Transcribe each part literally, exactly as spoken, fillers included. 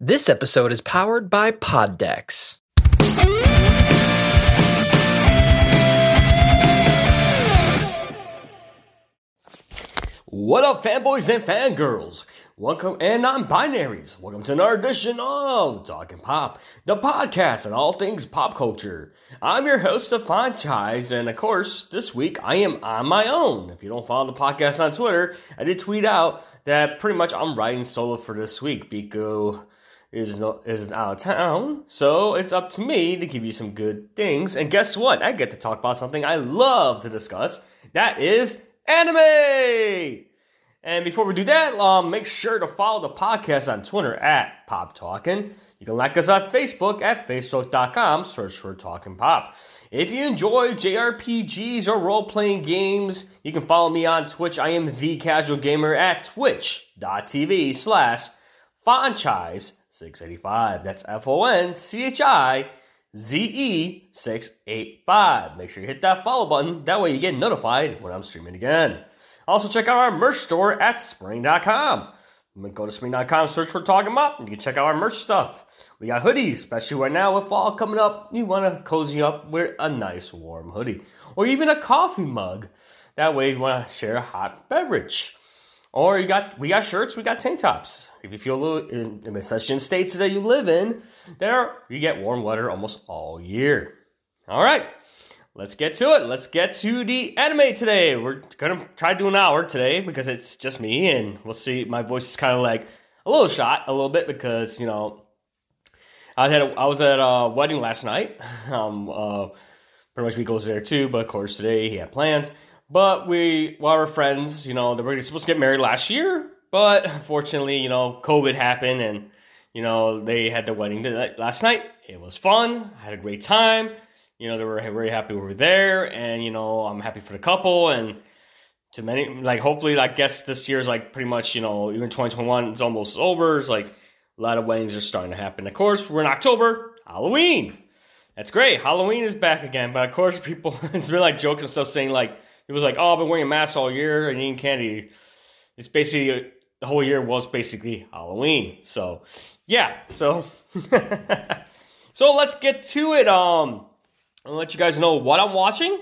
This episode is powered by Poddecks. What up, fanboys and fangirls? Welcome and non-binaries. Welcome to another edition of Talkin' Pop, the podcast on all things pop culture. I'm your host, Stefan Chais, and of course, this week I am on my own. If you don't follow the podcast on Twitter, I did tweet out that pretty much I'm riding solo for this week because is no, is out of town, so it's up to me to give you some good things. And guess what? I get to talk about something I love to discuss. That is anime! And before we do that, um, make sure to follow the podcast on Twitter at Pop Talkin'. You can like us on Facebook at facebook dot com, search for Talkin' Pop. If you enjoy J R P Gs or role-playing games, you can follow me on Twitch. I am the Casual Gamer at twitch dot t v slash fonchize six eight five. That's F O N C H I Z E six eight five. Make sure you hit that follow button. That way you get notified when I'm streaming again. Also, check out our merch store at spring dot com. Go to spring dot com, search for Talkin' Pop, and you can check out our merch stuff. We got hoodies, especially right now with fall coming up. You want to cozy up with a nice warm hoodie. Or even a coffee mug. That way you want to share a hot beverage. Or you got we got shirts, we got tank tops. If you feel a little, in, in especially in states that you live in, there you get warm weather almost all year. All right, let's get to it. Let's get to the anime today. We're going to try to do an hour today because it's just me. And we'll see, my voice is kind of like a little shot a little bit because, you know, I had a, I was at a wedding last night. Um, uh, pretty much we goes there too, but of course today he had plans. But we, well, our friends, you know, they were supposed to get married last year, but unfortunately, you know, COVID happened, and you know they had the wedding last night. It was fun. I had a great time. You know, they were very happy we were there, and you know I'm happy for the couple. And to many, like hopefully, I guess this year's like pretty much, you know, even twenty twenty-one is almost over. It's like a lot of weddings are starting to happen. Of course, we're in October. Halloween. That's great. Halloween is back again. But of course, people, it's been like jokes and stuff saying like, it was like, oh, I've been wearing a mask all year and eating candy. It's basically, the whole year was basically Halloween. So, yeah. So, so let's get to it. Um, I'll let you guys know what I'm watching.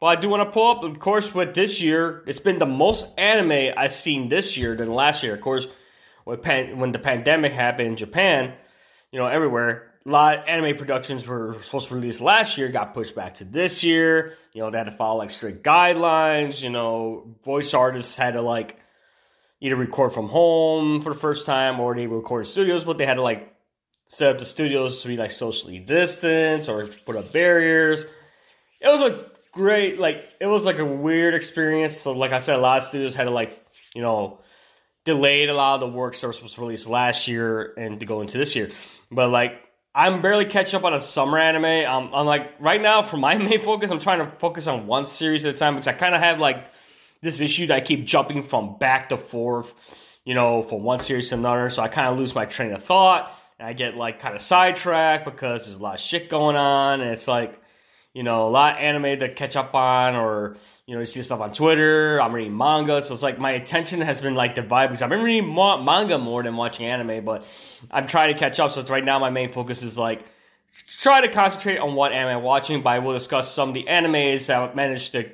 But I do want to pull up, of course, with this year, it's been the most anime I've seen this year than last year. Of course, when the pandemic happened in Japan, you know, everywhere, a lot of anime productions were supposed to release last year, got pushed back to this year. You know, they had to follow, like, strict guidelines. You know, voice artists had to, like, either record from home for the first time or they record studios, but they had to, like, set up the studios to be, like, socially distanced or put up barriers. It was a great, like, it was, like, a weird experience. So, like I said, a lot of studios had to, like, you know, delayed a lot of the works that were supposed to release last year and to go into this year. But, like, I'm barely catching up on a summer anime. I'm, I'm like, right now, for my main focus, I'm trying to focus on one series at a time because I kind of have, like, this issue that I keep jumping from back to forth, you know, from one series to another. So I kind of lose my train of thought, and I get, like, kind of sidetracked because there's a lot of shit going on. And it's, like, you know, a lot of anime to catch up on, or, you know, you see stuff on Twitter. I'm reading manga, so it's like my attention has been like divided because I've been reading ma- manga more than watching anime, but I'm trying to catch up. So it's right now my main focus is like try to concentrate on what anime I'm watching, but I will discuss some of the animes that I managed to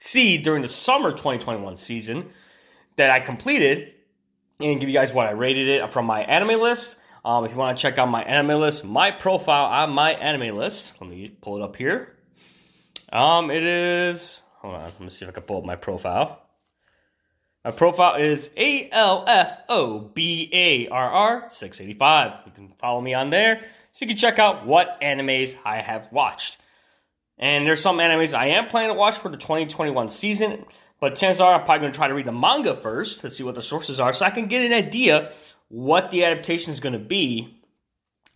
see during the summer twenty twenty-one season that I completed and give you guys what I rated it from my anime list. Um, if you want to check out my anime list, my profile on my anime list, let me pull it up here. Um, it is... Hold on, let me see if I can pull up my profile. My profile is A L F O B A R R six eight five. You can follow me on there, so you can check out what animes I have watched. And there's some animes I am planning to watch for the twenty twenty-one season, but chances are I'm probably going to try to read the manga first to see what the sources are, so I can get an idea what the adaptation is going to be,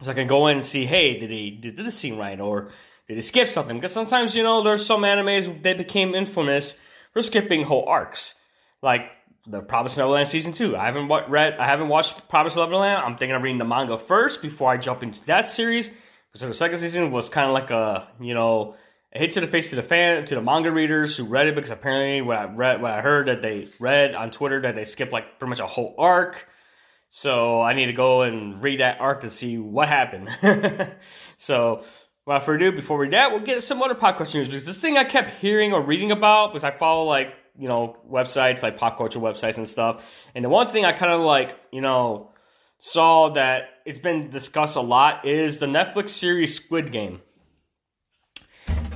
so I can go in and see, hey, did they did this scene right, or did they skip something? Because sometimes, you know, there's some animes that became infamous for skipping whole arcs. Like the Promised Neverland season two. I haven't read, I haven't watched Promised Neverland. I'm thinking of reading the manga first before I jump into that series. So the second season was kind of like a, you know, a hit to the face to the fan, to the manga readers who read it, because apparently what I read, what I heard that they read on Twitter, that they skipped like pretty much a whole arc. So I need to go and read that arc to see what happened. So without further ado, before we do that, we'll get some other pop culture news. Because this thing I kept hearing or reading about, because I follow, like, you know, websites, like pop culture websites and stuff. And the one thing I kind of, like, you know, saw that it's been discussed a lot is the Netflix series Squid Game.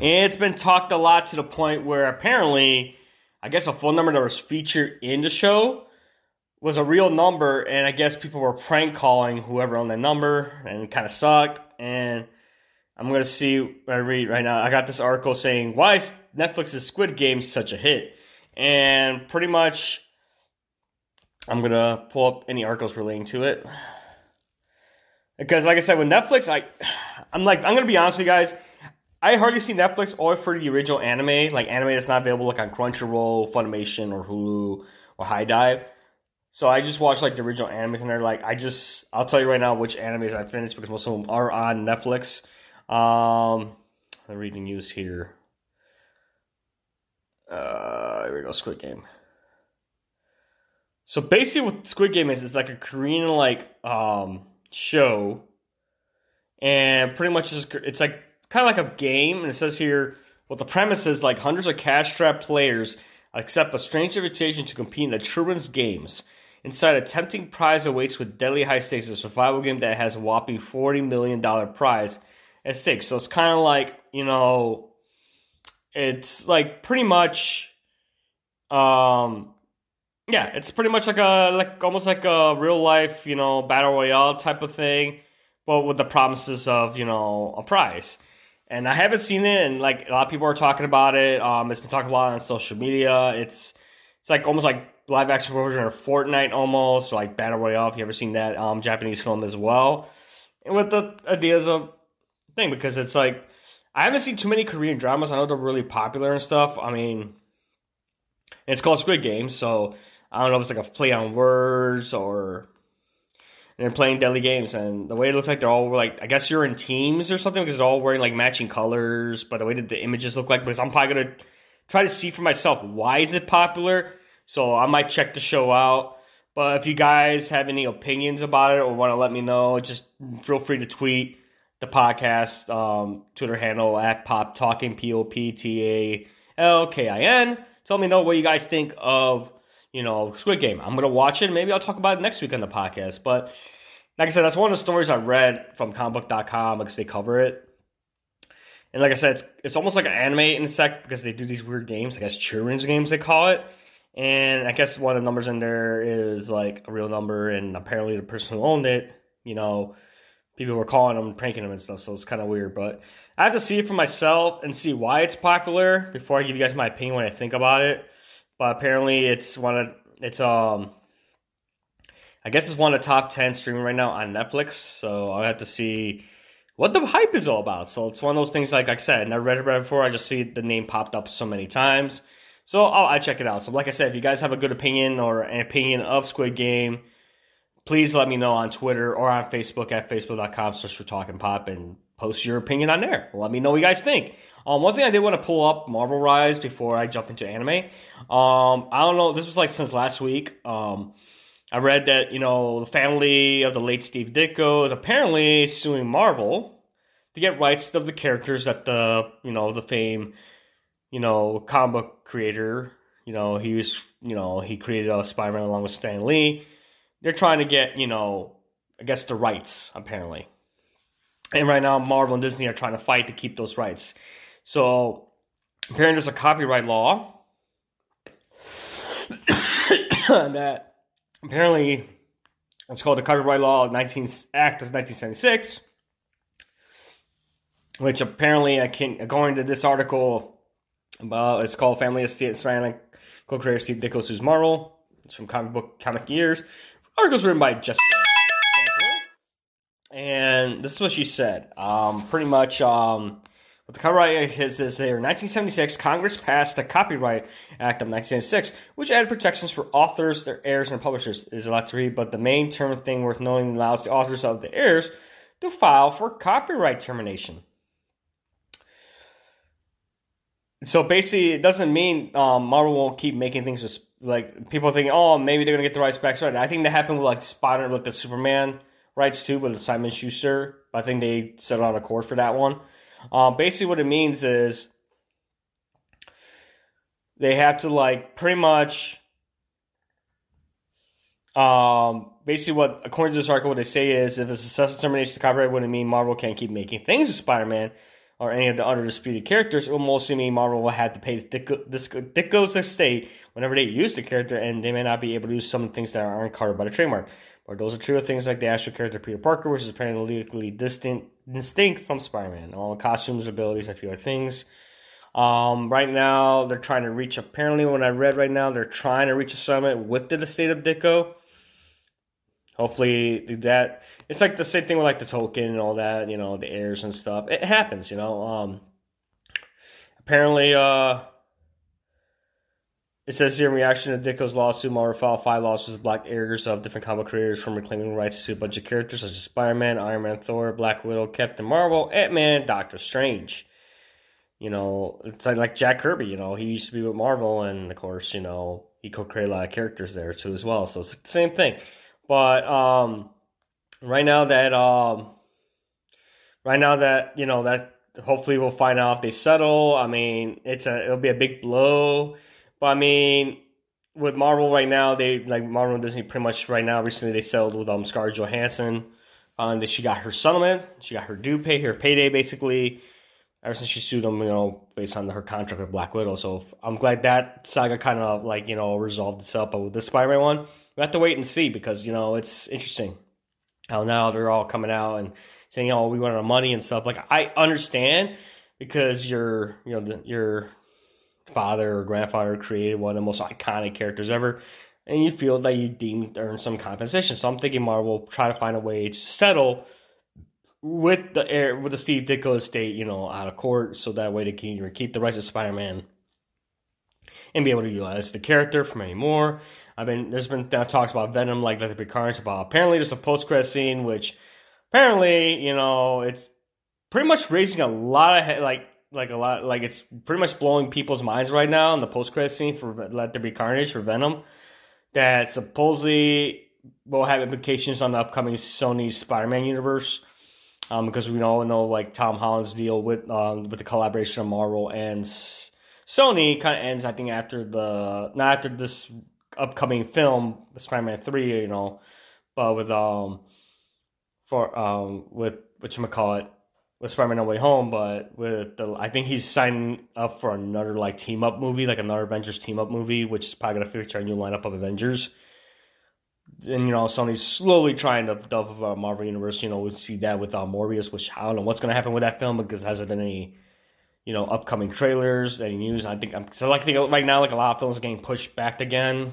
It's been talked a lot to the point where apparently, I guess a phone number that was featured in the show was a real number, and I guess people were prank calling whoever owned that number, and it kind of sucked. And I'm going to see what I read right now. I got this article saying, why is Netflix's Squid Game such a hit? And pretty much, I'm going to pull up any articles relating to it. Because like I said, with Netflix, I, I'm like, I'm going to be honest with you guys. I hardly see Netflix only for the original anime, like anime that's not available like on Crunchyroll, Funimation, or Hulu, or HIDIVE. So I just watch like the original animes, and they're like, I just, I'll tell you right now which animes I finished because most of them are on Netflix. Um, I'm reading news here. Uh, here we go, Squid Game. So basically what Squid Game is, it's like a Korean like um show, and pretty much it's, it's like kind of like a game, and it says here, well, the premise is like hundreds of cash-strapped players accept a strange invitation to compete in the children's games. Inside, a tempting prize awaits with deadly high stakes, a survival game that has a whopping forty million dollars prize at stake. So it's kind of like, you know, it's like pretty much, um, yeah, it's pretty much like a, like almost like a real-life, you know, Battle Royale type of thing, but with the promises of, you know, a prize. And I haven't seen it, and like a lot of people are talking about it. Um, it's been talked a lot on social media. It's it's like almost like live action version of Fortnite, almost, or like Battle Royale. If you ever seen that um, Japanese film as well, and with the ideas of thing, because it's like I haven't seen too many Korean dramas. I know they're really popular and stuff. I mean, it's called Squid Game, so I don't know if it's like a play on words or. And they're playing deadly games, and the way it looks like they're all, like, I guess you're in teams or something, because they're all wearing, like, matching colors, but the way that the images look like, because I'm probably going to try to see for myself why is it popular, so I might check the show out. But if you guys have any opinions about it or want to let me know, just feel free to tweet the podcast, um, Twitter handle, at PopTalkin, P O P T A L K I N. Tell me know what you guys think of, you know, Squid Game. I'm going to watch it. Maybe I'll talk about it next week on the podcast. But like I said, that's one of the stories I read from comic book dot com because they cover it. And like I said, it's, it's almost like an anime in a sec because they do these weird games. I guess children's games they call it. And I guess one of the numbers in there is like a real number. And apparently the person who owned it, you know, people were calling them, pranking them and stuff. So it's kind of weird. But I have to see it for myself and see why it's popular before I give you guys my opinion when I think about it. But apparently it's one of, it's, um, I guess it's one of the top ten streaming right now on Netflix. So I'll have to see what the hype is all about. So it's one of those things, like I said, never read it before. I just see the name popped up so many times. So I'll, I'll check it out. So like I said, if you guys have a good opinion or an opinion of Squid Game, please let me know on Twitter or on Facebook at facebook dot com slash for talking pop and post your opinion on there. Let me know what you guys think. Um, one thing I did want to pull up Marvel Rise before I jump into anime. Um, I don't know. This was like since last week. Um, I read that, you know, the family of the late Steve Ditko is apparently suing Marvel to get rights of the characters that the, you know, the fame, you know, comic book creator, you know, he was, you know, he created uh, Spider-Man along with Stan Lee. They're trying to get, you know, I guess the rights apparently. And right now Marvel and Disney are trying to fight to keep those rights. So, apparently there's a copyright law that apparently it's called the Copyright Law of nineteen Act of nineteen seventy-six, which apparently I can, according to this article, about it's called Family of Steve Spider-Man co-creator Steve Ditko sues Marvel. It's from comic book comic years. Article's written by Jessica, and this is what she said. Um, pretty much. Um, But the copyright is, is there. In nineteen seventy-six, Congress passed the Copyright Act of nineteen seventy-six, which added protections for authors, their heirs, and publishers. It is a lot to read, but the main term thing worth knowing allows the authors of the heirs to file for copyright termination. So basically, it doesn't mean um, Marvel won't keep making things with like people thinking, oh, maybe they're gonna get the rights back. So I think that happened with like Spider with the Superman rights too, with Simon Schuster. I think they settled on a court for that one. Um, basically, what it means is they have to like pretty much. Um, basically, what according to this article, what they say is if it's a successful termination of copyright, wouldn't mean Marvel can't keep making things with Spider-Man or any of the other disputed characters. It will mostly mean Marvel will have to pay Ditko's estate whenever they use the character, and they may not be able to do some of the things that aren't covered by the trademark. Or those are true of things like the actual character Peter Parker, which is apparently legally distinct, distinct from Spider-Man, along with costumes, abilities, and a few other things. Um, right now, they're trying to reach, apparently, when I read right now, they're trying to reach a summit with the estate of Ditko. Hopefully that it's like the same thing with like the token and all that, you know, the heirs and stuff. It happens, you know. Um, apparently, uh, it says here in reaction to Ditko's lawsuit, Marvel filed five lawsuits to block heirs of different comic creators from reclaiming rights to a bunch of characters such as Spider-Man, Iron Man, Thor, Black Widow, Captain Marvel, Ant-Man, Doctor Strange. You know, it's like, like Jack Kirby, you know, he used to be with Marvel, and of course, you know, he co-created a lot of characters there too as well. So it's the same thing. But um, right now that um, right now that you know that hopefully we'll find out if they settle. I mean, it's a it'll be a big blow. But I mean, with Marvel right now, they like Marvel and Disney pretty much right now. Recently, they settled with um Scarlett Johansson. Um, that she got her settlement, she got her due pay, her payday basically. Ever since she sued them, you know, based on her contract with Black Widow. So if, I'm glad that saga kind of like you know resolved itself. But with this Spider-Man one, we have to wait and see because, you know, it's interesting how now they're all coming out and saying, oh, we want our money and stuff. Like, I understand because your, you know, your father or grandfather created one of the most iconic characters ever, and you feel that you deemed earn some compensation. So I'm thinking Marvel will try to find a way to settle with the air, with the Steve Ditko estate, you know, out of court, so that way they can keep the rights of Spider-Man and be able to utilize the character for many more. I mean, there's been talks about Venom, like let there be carnage. About apparently there's a post-credit scene, which apparently you know it's pretty much raising a lot of like like a lot like it's pretty much blowing people's minds right now in the post-credit scene for Let There Be Carnage for Venom, that supposedly will have implications on the upcoming Sony Spider-Man universe, um, because we all know like Tom Holland's deal with um, with the collaboration of Marvel and Sony kind of ends, I think, after the not after this. upcoming film Spider-Man three, you know, but with um for um with whatchamacallit with Spider-Man No Way Home, but with the I think he's signing up for another like team up movie, like another Avengers team up movie, which is probably gonna feature a new lineup of Avengers. And you know, Sony's slowly trying to dove uh, Marvel Universe. You know, we see that with uh, Morbius, which I don't know what's gonna happen with that film because there hasn't been any, you know, upcoming trailers, any news. I think I'm so like I think right now like a lot of films are getting pushed back again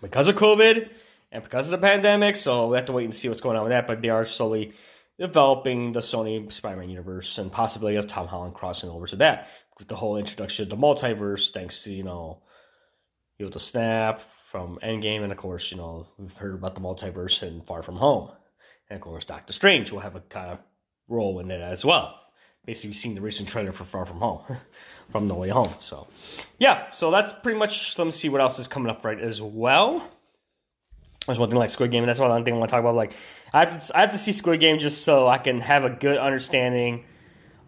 because of COVID and because of the pandemic, so we have to wait and see what's going on with that. But they are slowly developing the Sony Spider-Man universe and possibly of Tom Holland crossing over to that with the whole introduction of the multiverse, thanks to, you know, you know, the snap from Endgame, and of course, you know, we've heard about the multiverse and Far From Home, and of course, Doctor Strange will have a kind of role in it as well. Basically, we've seen the recent trailer for Far From Home, from No Way Home. So, yeah, so that's pretty much, let me see what else is coming up right as well. There's one thing like Squid Game, and that's one thing I want to talk about. Like, I have to, I have to see Squid Game just so I can have a good understanding,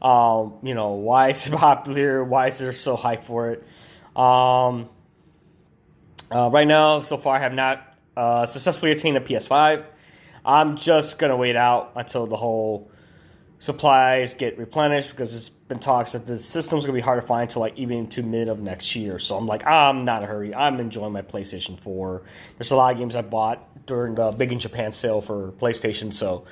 um, you know, why it's popular, why is there so hype for it. Um, uh, right now, so far, I have not uh, successfully attained a P S five. I'm just going to wait out until the whole supplies get replenished, because it's been talks that the system's gonna be hard to find till like even to mid of next year. So I'm like, I'm not in a hurry. I'm enjoying my PlayStation four. There's a lot of games I bought during the Big in Japan sale for PlayStation, so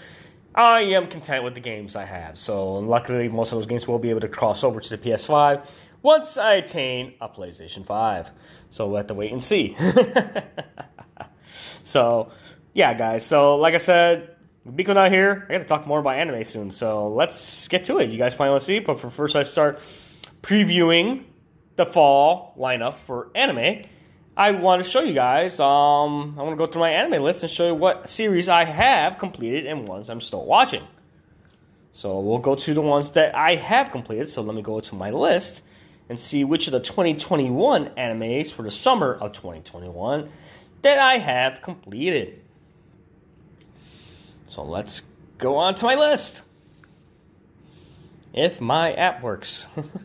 I am content with the games I have. So luckily, most of those games will be able to cross over to the P S five once I attain a PlayStation five. So we'll have to wait and see. So yeah, guys. So like I said, Biko's out here. I got to talk more about anime soon, so let's get to it. You guys probably want to see, but for first I start previewing the fall lineup for anime. I want to show you guys, um, I want to go through my anime list and show you what series I have completed and ones I'm still watching. So we'll go to the ones that I have completed, so let me go to my list and see which of the twenty twenty-one animes for the summer of twenty twenty-one that I have completed. So let's go on to my list. If my app works. Here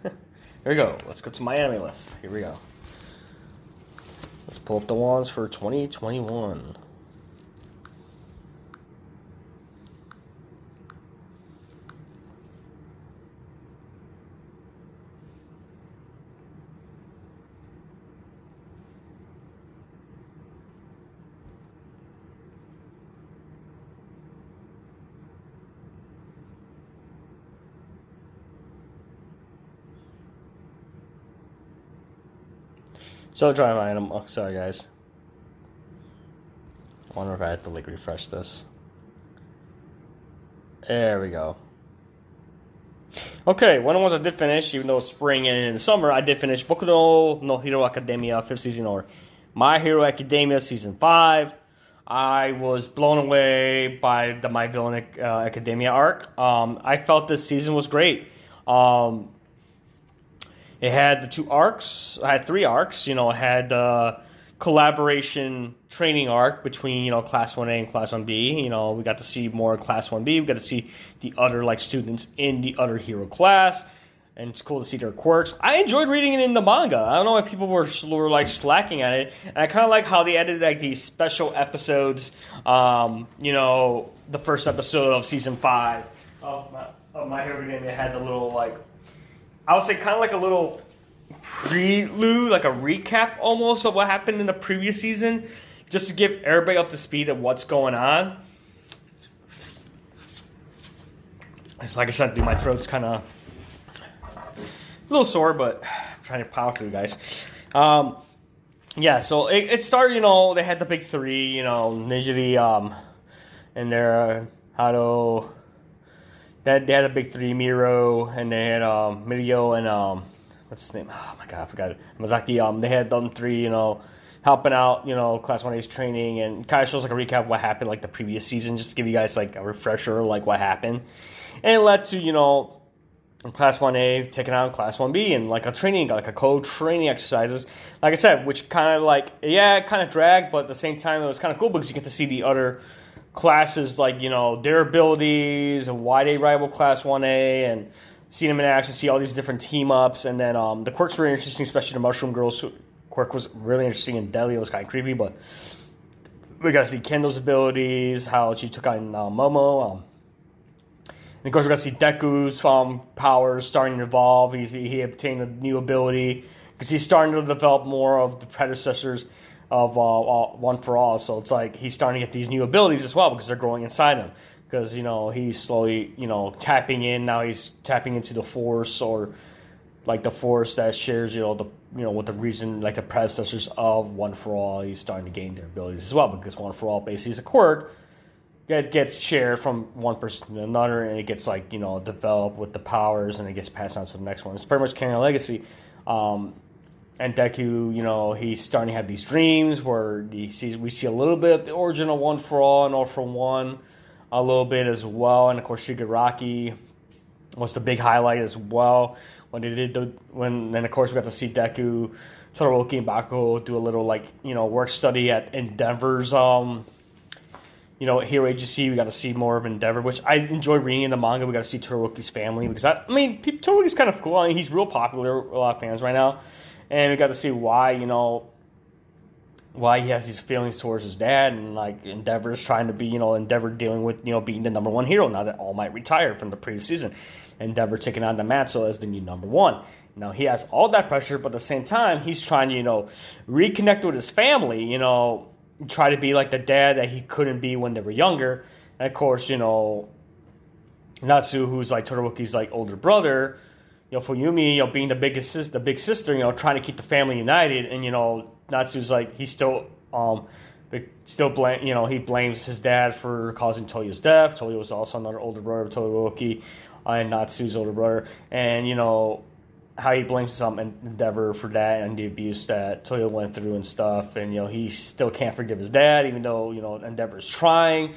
we go. Let's go to my anime list. Here we go. Let's pull up the ones for twenty twenty-one. So dry my animal. Oh, sorry, guys. I wonder if I have to like refresh this. There we go. Okay, one of the ones I did finish, even though it's spring and summer, I did finish Boku no Hero Academia fifth season, or My Hero Academia season five. I was blown away by the My Villain uh, Academia arc. Um, I felt this season was great. Um, It had the two arcs. I had three arcs. You know, it had the uh, collaboration training arc between, you know, Class one A and Class one B. You know, we got to see more Class one B. We got to see the other, like, students in the other hero class. And it's cool to see their quirks. I enjoyed reading it in the manga. I don't know if people were, were like, slacking at it. And I kind of like how they added, like, these special episodes. Um, you know, the first episode of Season five of My, of My Hero Academia had the little, like, I would say kind of like a little prelude, like a recap almost of what happened in the previous season, just to give everybody up to speed of what's going on. It's like I said, dude, my throat's kind of a little sore, but I'm trying to power through, guys. Um, yeah, so it, it started, you know, they had the big three, you know, Nijiri, um, and their uh, Hado. That they had a big three, Miro, and they had um, Mirio and um, what's his name? Oh my god, I forgot it. Mazaki. Um, they had them three, you know, helping out, you know, Class one A's training, and kind of shows like a recap of what happened like the previous season, just to give you guys like a refresher, like what happened, and it led to, you know, Class one A taking out Class one B and like a training, like a co-training exercises, like I said, which kind of like yeah, it kind of dragged, but at the same time it was kind of cool because you get to see the other classes, like, you know, their abilities and why they rival Class one A, and see them in action, see all these different team ups. And then um, the quirks were interesting, especially the Mushroom Girl's quirk was really interesting and deadly. It was kind of creepy, but we got to see Kendall's abilities, how she took out uh, Momo. Um, and of course, we got to see Deku's um, powers starting to evolve. He, he obtained a new ability because he's starting to develop more of the predecessors of uh, all, One For All, so it's like he's starting to get these new abilities as well because they're growing inside him, because, you know, he's slowly, you know, tapping in, now he's tapping into the force, or like the force that shares, you know, the, you know, with the reason, like the predecessors of One For All, he's starting to gain their abilities as well, because One For All basically is a quirk that gets shared from one person to another, and it gets, like, you know, developed with the powers, and it gets passed on to the next one. It's pretty much carrying a legacy. um And Deku, you know, he's starting to have these dreams where he sees, we see a little bit of the origin of One For All and All For One, a little bit as well. And of course, Shigaraki was the big highlight as well. When they did the, when then of course we got to see Deku, Todoroki, and Bakugo do a little, like, you know, work study at Endeavor's um, you know, hero agency. We got to see more of Endeavor, which I enjoy reading in the manga. We got to see Todoroki's family because I, I mean, Todoroki's kind of cool. I mean, he's real popular with a lot of fans right now. And we got to see why, you know, why he has these feelings towards his dad. And, like, Endeavor's trying to be, you know, Endeavor dealing with, you know, being the number one hero now that All Might retired from the previous season. Endeavor taking on Damaso as the new number one. Now, he has all that pressure, but at the same time, he's trying to, you know, reconnect with his family, you know, try to be like the dad that he couldn't be when they were younger. And, of course, you know, Natsu, who's, like, Todoroki's, like, older brother, you know, for Yumi, you know, being the biggest sis- the big sister, you know, trying to keep the family united, and, you know, Natsu's like, he's still, um, still blame, you know, he blames his dad for causing Toyo's death. Toyo was also another older brother of Todoroki, uh, and Natsu's older brother, and, you know, how he blames some Endeavor for that and the abuse that Toyo went through and stuff, and, you know, he still can't forgive his dad, even though, you know, Endeavor's trying,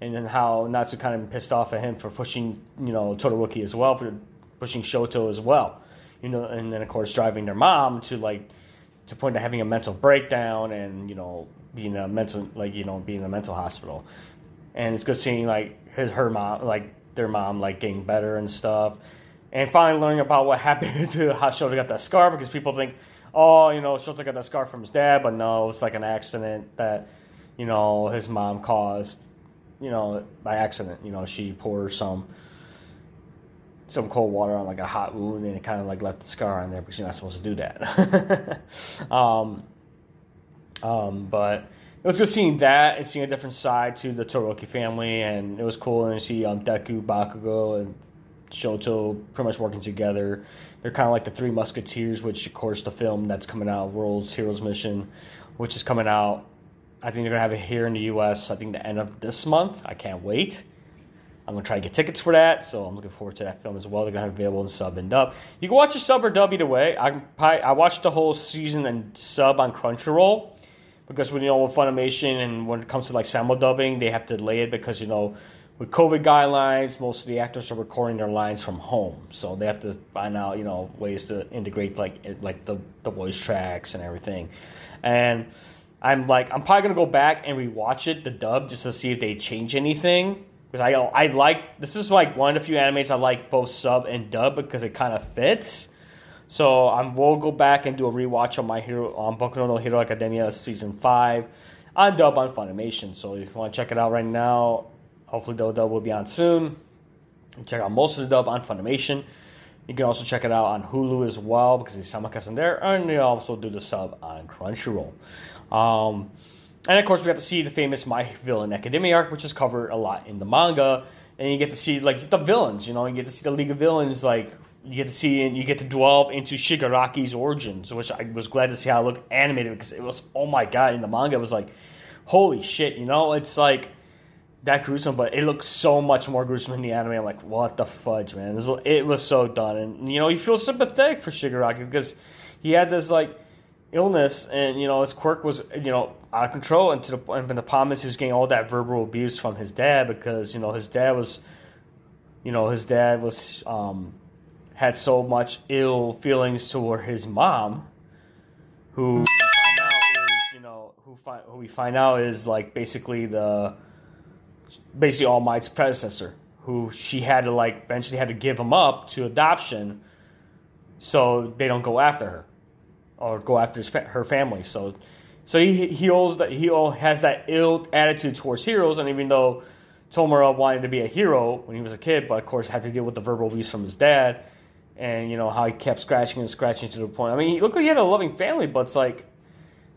and then how Natsu kind of pissed off at him for pushing, you know, Todoroki as well, for pushing Shoto as well. you know, and then of course driving their mom to like to point to having a mental breakdown and, you know, being a mental like, you know, being in a mental hospital. And it's good seeing like his her mom like their mom like getting better and stuff. And finally learning about what happened to how Shota got that scar, because people think, oh, you know, Shota got that scar from his dad, but no, it's like an accident that, you know, his mom caused, you know, by accident. You know, she poured some some cold water on like a hot wound and it kind of like left the scar on there, because you're not supposed to do that. um, um, but it was good seeing that and seeing a different side to the Todoroki family, and it was cool. And to see um, Deku, Bakugo, and Shoto pretty much working together. They're kind of like the Three Musketeers, which of course the film that's coming out, World's Heroes Mission, which is coming out, I think they're gonna have it here in the U S I think the end of this month. I can't wait. I'm gonna try to get tickets for that, so I'm looking forward to that film as well. They're gonna have it available in sub and dub. You can watch a sub or dub either way. I probably, I watched the whole season and sub on Crunchyroll, because when you know with Funimation and when it comes to like simul dubbing, they have to delay it because you know. With COVID guidelines, most of the actors are recording their lines from home, so they have to find out, you know, ways to integrate like like the, the voice tracks and everything. And I'm like, I'm probably gonna go back and rewatch it, the dub, just to see if they change anything. Because I I like this is like one of the few animes I like both sub and dub because it kind of fits. So I will go back and do a rewatch on my hero on Boku no Hero Academia season five on dub on Funimation. So if you want to check it out right now. Hopefully, the dub will be on soon. You check out most of the dub on Funimation. You can also check it out on Hulu as well, because they simulcast on there. And they also do the sub on Crunchyroll. Um, and, of course, we got to see the famous My Villain Academia arc, which is covered a lot in the manga. And you get to see, like, the villains, you know. You get to see the League of Villains, like, you get to see and you get to delve into Shigaraki's origins, which I was glad to see how it looked animated, because it was, oh, my God, in the manga, it was like, holy shit, you know. It's like... that gruesome, but it looks so much more gruesome in the anime. I'm like, what the fudge, man? It was so done. And, you know, you feel sympathetic for Shigaraki because he had this, like, illness. And, you know, his quirk was, you know, out of control. And to the, and the problem is he was getting all that verbal abuse from his dad because, you know, his dad was, you know, his dad was, um, had so much ill feelings toward his mom who we find out is, you know, who, find, who we find out is, like, basically the... basically All Might's predecessor, who she had to, like, eventually had to give him up to adoption so they don't go after her or go after his, her family. So so he he, owes the, he has that ill attitude towards heroes, and even though Tomura wanted to be a hero when he was a kid, but, of course, had to deal with the verbal abuse from his dad and, you know, how he kept scratching and scratching to the point. I mean, he looked like he had a loving family, but it's like,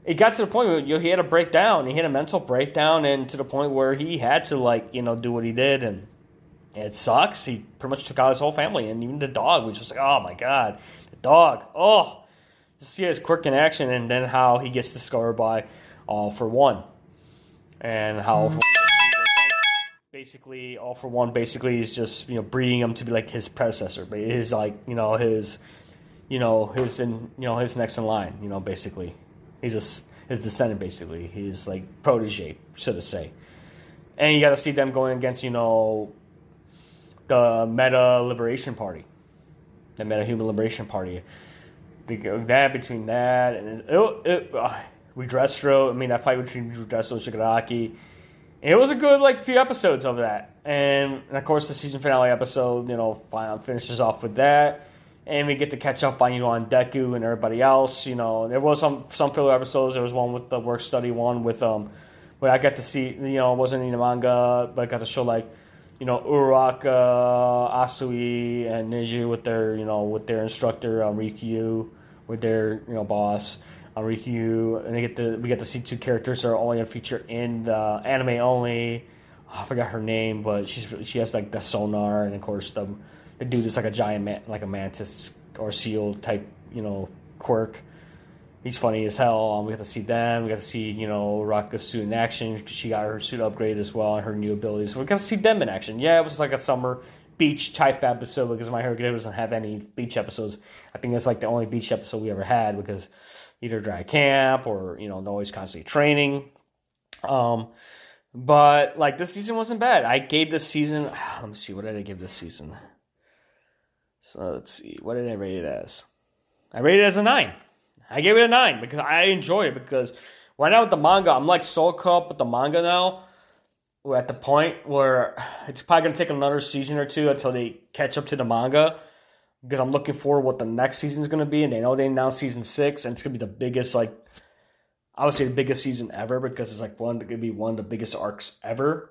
it got to the point where, you know, he had a breakdown. He had a mental breakdown, and to the point where he had to, like, you know, do what he did, and it sucks. He pretty much took out his whole family, and even the dog, which was like, oh, my God, the dog. Oh, just see his quirk in action, and then how he gets discovered by All For One, and how All For One basically, All For One basically is just, you know, breeding him to be like his predecessor, but it is like, you know, his, you know, his, in, you know, his next in line, you know, basically. He's a, his descendant, basically. He's, like, protege, so to say. And you got to see them going against, you know, the Meta Liberation Party. The Meta Human Liberation Party. That, between that, and it, it, uh, Redrestro, I mean, that fight between Redrestro and Shigaraki. It was a good, like, few episodes of that. And, and of course, the season finale episode, you know, final, finishes off with that. And we get to catch up on, you know, on Deku and everybody else. You know, there was some some filler episodes. There was one with the work study one with um, where I got to see, you know, it wasn't in the manga, but I got to show, like, you know, Uraraka, Asui, and Niju with their, you know, with their instructor um, Rikyu, with their, you know, boss um, Rikyu, and they get to we get to see two characters that are only a feature in the anime only. Oh, I forgot her name, but she's she has like the sonar, and of course the. The dude is like a giant, man, like a mantis or seal type, you know, quirk. He's funny as hell. Um, we got to see them. We got to see, you know, Uraraka's suit in action. She got her suit upgraded as well and her new abilities. So we got to see them in action. Yeah, it was like a summer beach type episode because My Hero Academia doesn't have any beach episodes. I think that's like the only beach episode we ever had because either dry camp or, you know, they're always constantly training. Um, but like this season wasn't bad. I gave this season. Let me see. What did I give this season? So let's see, what did I rate it as? I rated it as a nine. I gave it a nine because I enjoyed it. Because right now with the manga, I'm like so caught up with the manga now. We're at the point where it's probably going to take another season or two until they catch up to the manga. Because I'm looking forward to what the next season is going to be. And they know they announced season six. And it's going to be the biggest, like, I would say the biggest season ever. Because it's like one going to be one of the biggest arcs ever.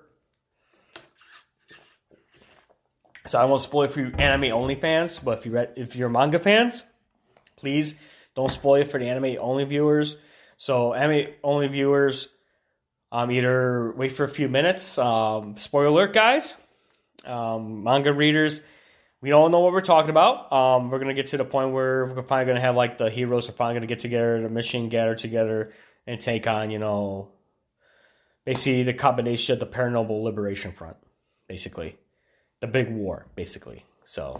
So I won't spoil it for you anime-only fans. But if, you read, if you're manga fans, please don't spoil it for the anime-only viewers. So anime-only viewers, um, either wait for a few minutes. Um, spoiler alert, guys. Um, manga readers, we all know what we're talking about. Um, we're going to get to the point where we're finally going to have, like, the heroes are finally going to get together, the mission gather together, and take on, you know, basically the combination of the Paranormal Liberation Front, basically. The big war, basically. So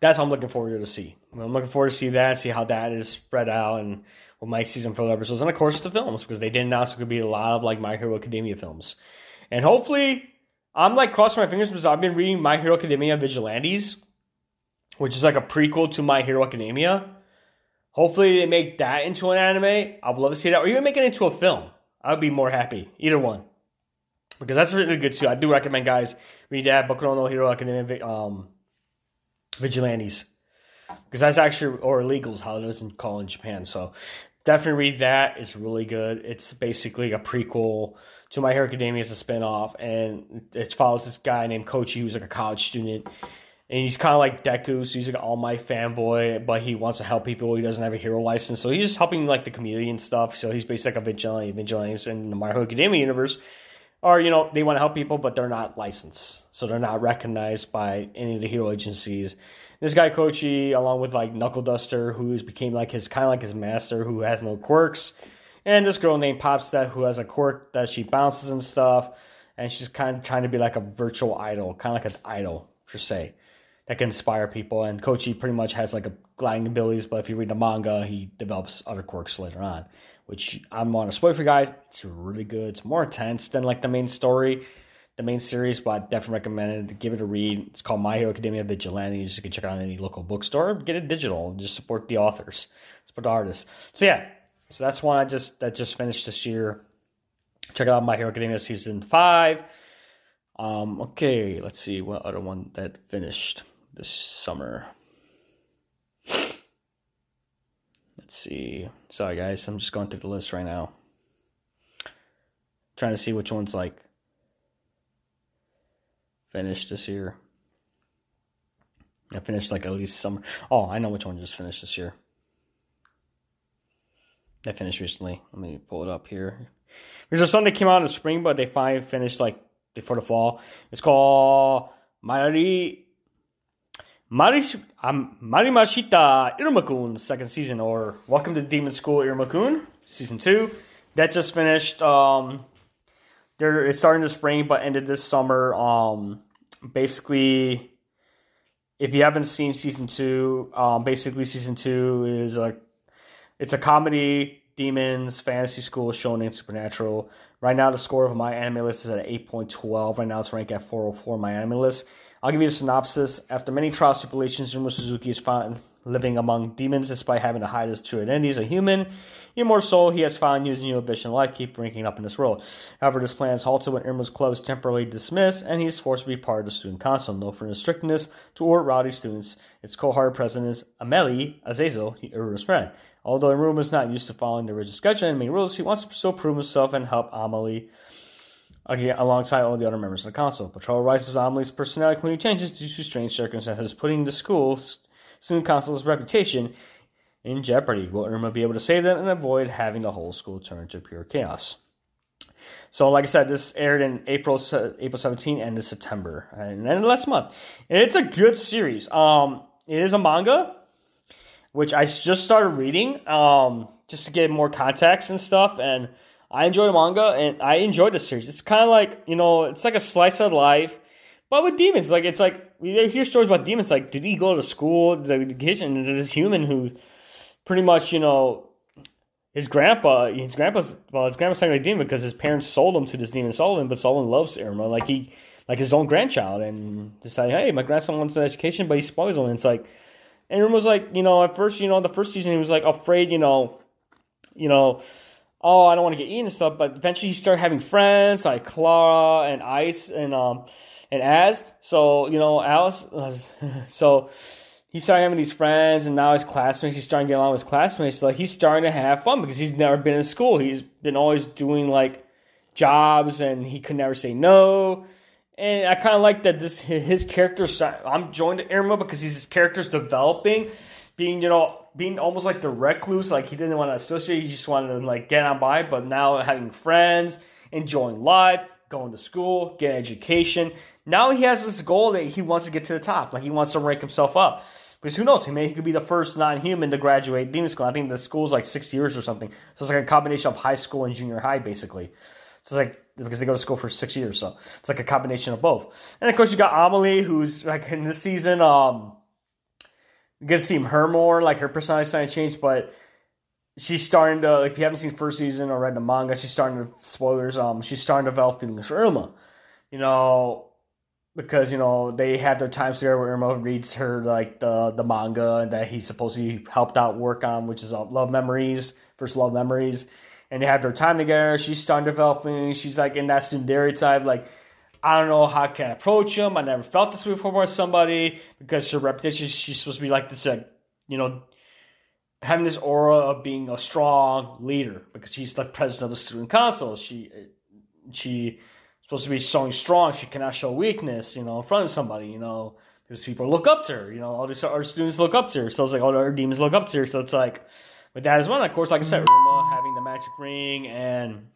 that's what I'm looking forward to see. I'm looking forward to see that, see how that is spread out, and what my season for the episodes, and of course the films, because they did announce there could be a lot of like My Hero Academia films, and hopefully, I'm like crossing my fingers because I've been reading My Hero Academia Vigilantes, which is like a prequel to My Hero Academia. Hopefully, they make that into an anime. I would love to see that, or even make it into a film. I would be more happy. Either one. Because that's really good, too. I do recommend, guys, read that, Boku no Hero Academia um, Vigilantes. Because that's actually, or Illegals, how it is called in Japan. So, definitely read that. It's really good. It's basically a prequel to My Hero Academia. It's a spinoff. And it follows this guy named Kochi, who's like a college student. And he's kind of like Deku, so he's like an All Might fanboy, but he wants to help people. He doesn't have a hero license, so he's just helping, like, the community and stuff. So, he's basically like a vigilante. Vigilantes in the My Hero Academia universe. Or, you know, they want to help people, but they're not licensed. So they're not recognized by any of the hero agencies. This guy, Kochi, along with, like, Knuckle Duster, who became, like, his kind of like his master, who has no quirks. And this girl named Popstat, who has a quirk that she bounces and stuff. And she's kind of trying to be, like, a virtual idol. Kind of like an idol, per se. That can inspire people. And Kochi pretty much has, like, a gliding abilities. But if you read the manga, he develops other quirks later on. Which I'm on a spoil for you guys. It's really good. It's more intense than like the main story, the main series. But I definitely recommend it. Give it a read. It's called My Hero Academia Vigilantes. You can check it out in any local bookstore. Get it digital. Just support the authors. Support the artists. So yeah. So that's one I just that just finished this year. Check out My Hero Academia season five. Um. Okay. Let's see what other one that finished this summer. Let's see. Sorry, guys. I'm just going through the list right now. Trying to see which one's, like, finished this year. I finished, like, at least summer. Oh, I know which one just finished this year. That finished recently. Let me pull it up here. There's a song that came out in the spring, but they finally finished, like, before the fall. It's called Mari... Marish, um, Marimashita Irma-kun, second season, or Welcome to Demon School Irma-kun, season two. That just finished. Um, there, it started in the spring, but ended this summer. Um, basically, if you haven't seen season two, um, basically season two is a, it's a comedy, demons, fantasy school, shonen, supernatural. Right now, the score of MyAnimeList is at eight point one two. Right now, it's ranked at four oh four MyAnimeList. I'll give you a synopsis. After many trials and tribulations, Rumo Suzuki is found living among demons despite having to hide his true identity as a human. Immortal, he has found using new ambition life, keep ranking up in this world. However, this plan is halted when Irma's club is temporarily dismissed, and he is forced to be part of the student council, known for his strictness toward rowdy students. Its cohort president is Ameli Azazel, Irma's friend. Although Irma is not used to following the rigid schedule and main rules, he wants to still prove himself and help Ameli. Okay, alongside all the other members of the council. Patrol rises with Amelie's personality completely changes due to strange circumstances, putting the school's student council's reputation in jeopardy. Will Irma be able to save them and avoid having the whole school turn to pure chaos? So, like I said, this aired in April April seventeenth and in September. And then last month. And it's a good series. Um, it is a manga, which I just started reading, um, just to get more context and stuff, and I enjoy manga, and I enjoy the series. It's kind of like, you know, it's like a slice of life, but with demons. Like, it's like, you hear stories about demons, like, did he go to school? The kitchen, this human who pretty much, you know, his grandpa, his grandpa's, well, his grandpa's not a demon because his parents sold him to this demon Solomon, but Solomon loves Irma, like he, like his own grandchild, and decided, hey, my grandson wants an education, but he's spoiled him. And it's like, And everyone was like, you know, at first, you know, the first season, he was like afraid, you know, you know, oh, I don't want to get eaten and stuff. But eventually, he started having friends like Clara and Ice and um and Az. So you know, Alice. Uh, so he started having these friends, and now his classmates. He's starting to get along with his classmates. So, like, he's starting to have fun because he's never been in school. He's been always doing like jobs, and he could never say no. And I kind of like that this his character style. I'm joined to Irma because his character's developing, being you know being almost like the recluse, like he didn't want to associate, he just wanted to like get on by. But now having friends, enjoying life, going to school, get education. Now he has this goal that he wants to get to the top, like he wants to rank himself up. Because who knows, he may he could be the first non-human to graduate demon school. I think the school's like six years or something, so it's like a combination of high school and junior high basically. So it's like, because they go to school for six years, so it's like a combination of both. And of course, you got Amelie, who's like in this season, um, you get to see her more, like her personality kind of changed, but she's starting to, if you haven't seen first season or read the manga, she's starting to, spoilers, um, she's starting to develop feelings for Irma, you know, because, you know, they have their times there where Irma reads her, like, the, the manga that he supposedly helped out work on, which is uh, Love Memories, First Love Memories. And they have their time together. She's starting developing. She's like in that tsundere type. Like, I don't know how I can approach him. I never felt this way before with somebody. Because her reputation, she's supposed to be like this, like, you know, having this aura of being a strong leader. Because she's the president of the student council. She, she supposed to be showing strong. She cannot show weakness, you know, in front of somebody, you know. Because people look up to her. You know, all these other students look up to her. So it's like all the other demons look up to her. So it's like, but that is one. Of course, like I said, Ruma having the magic ring, and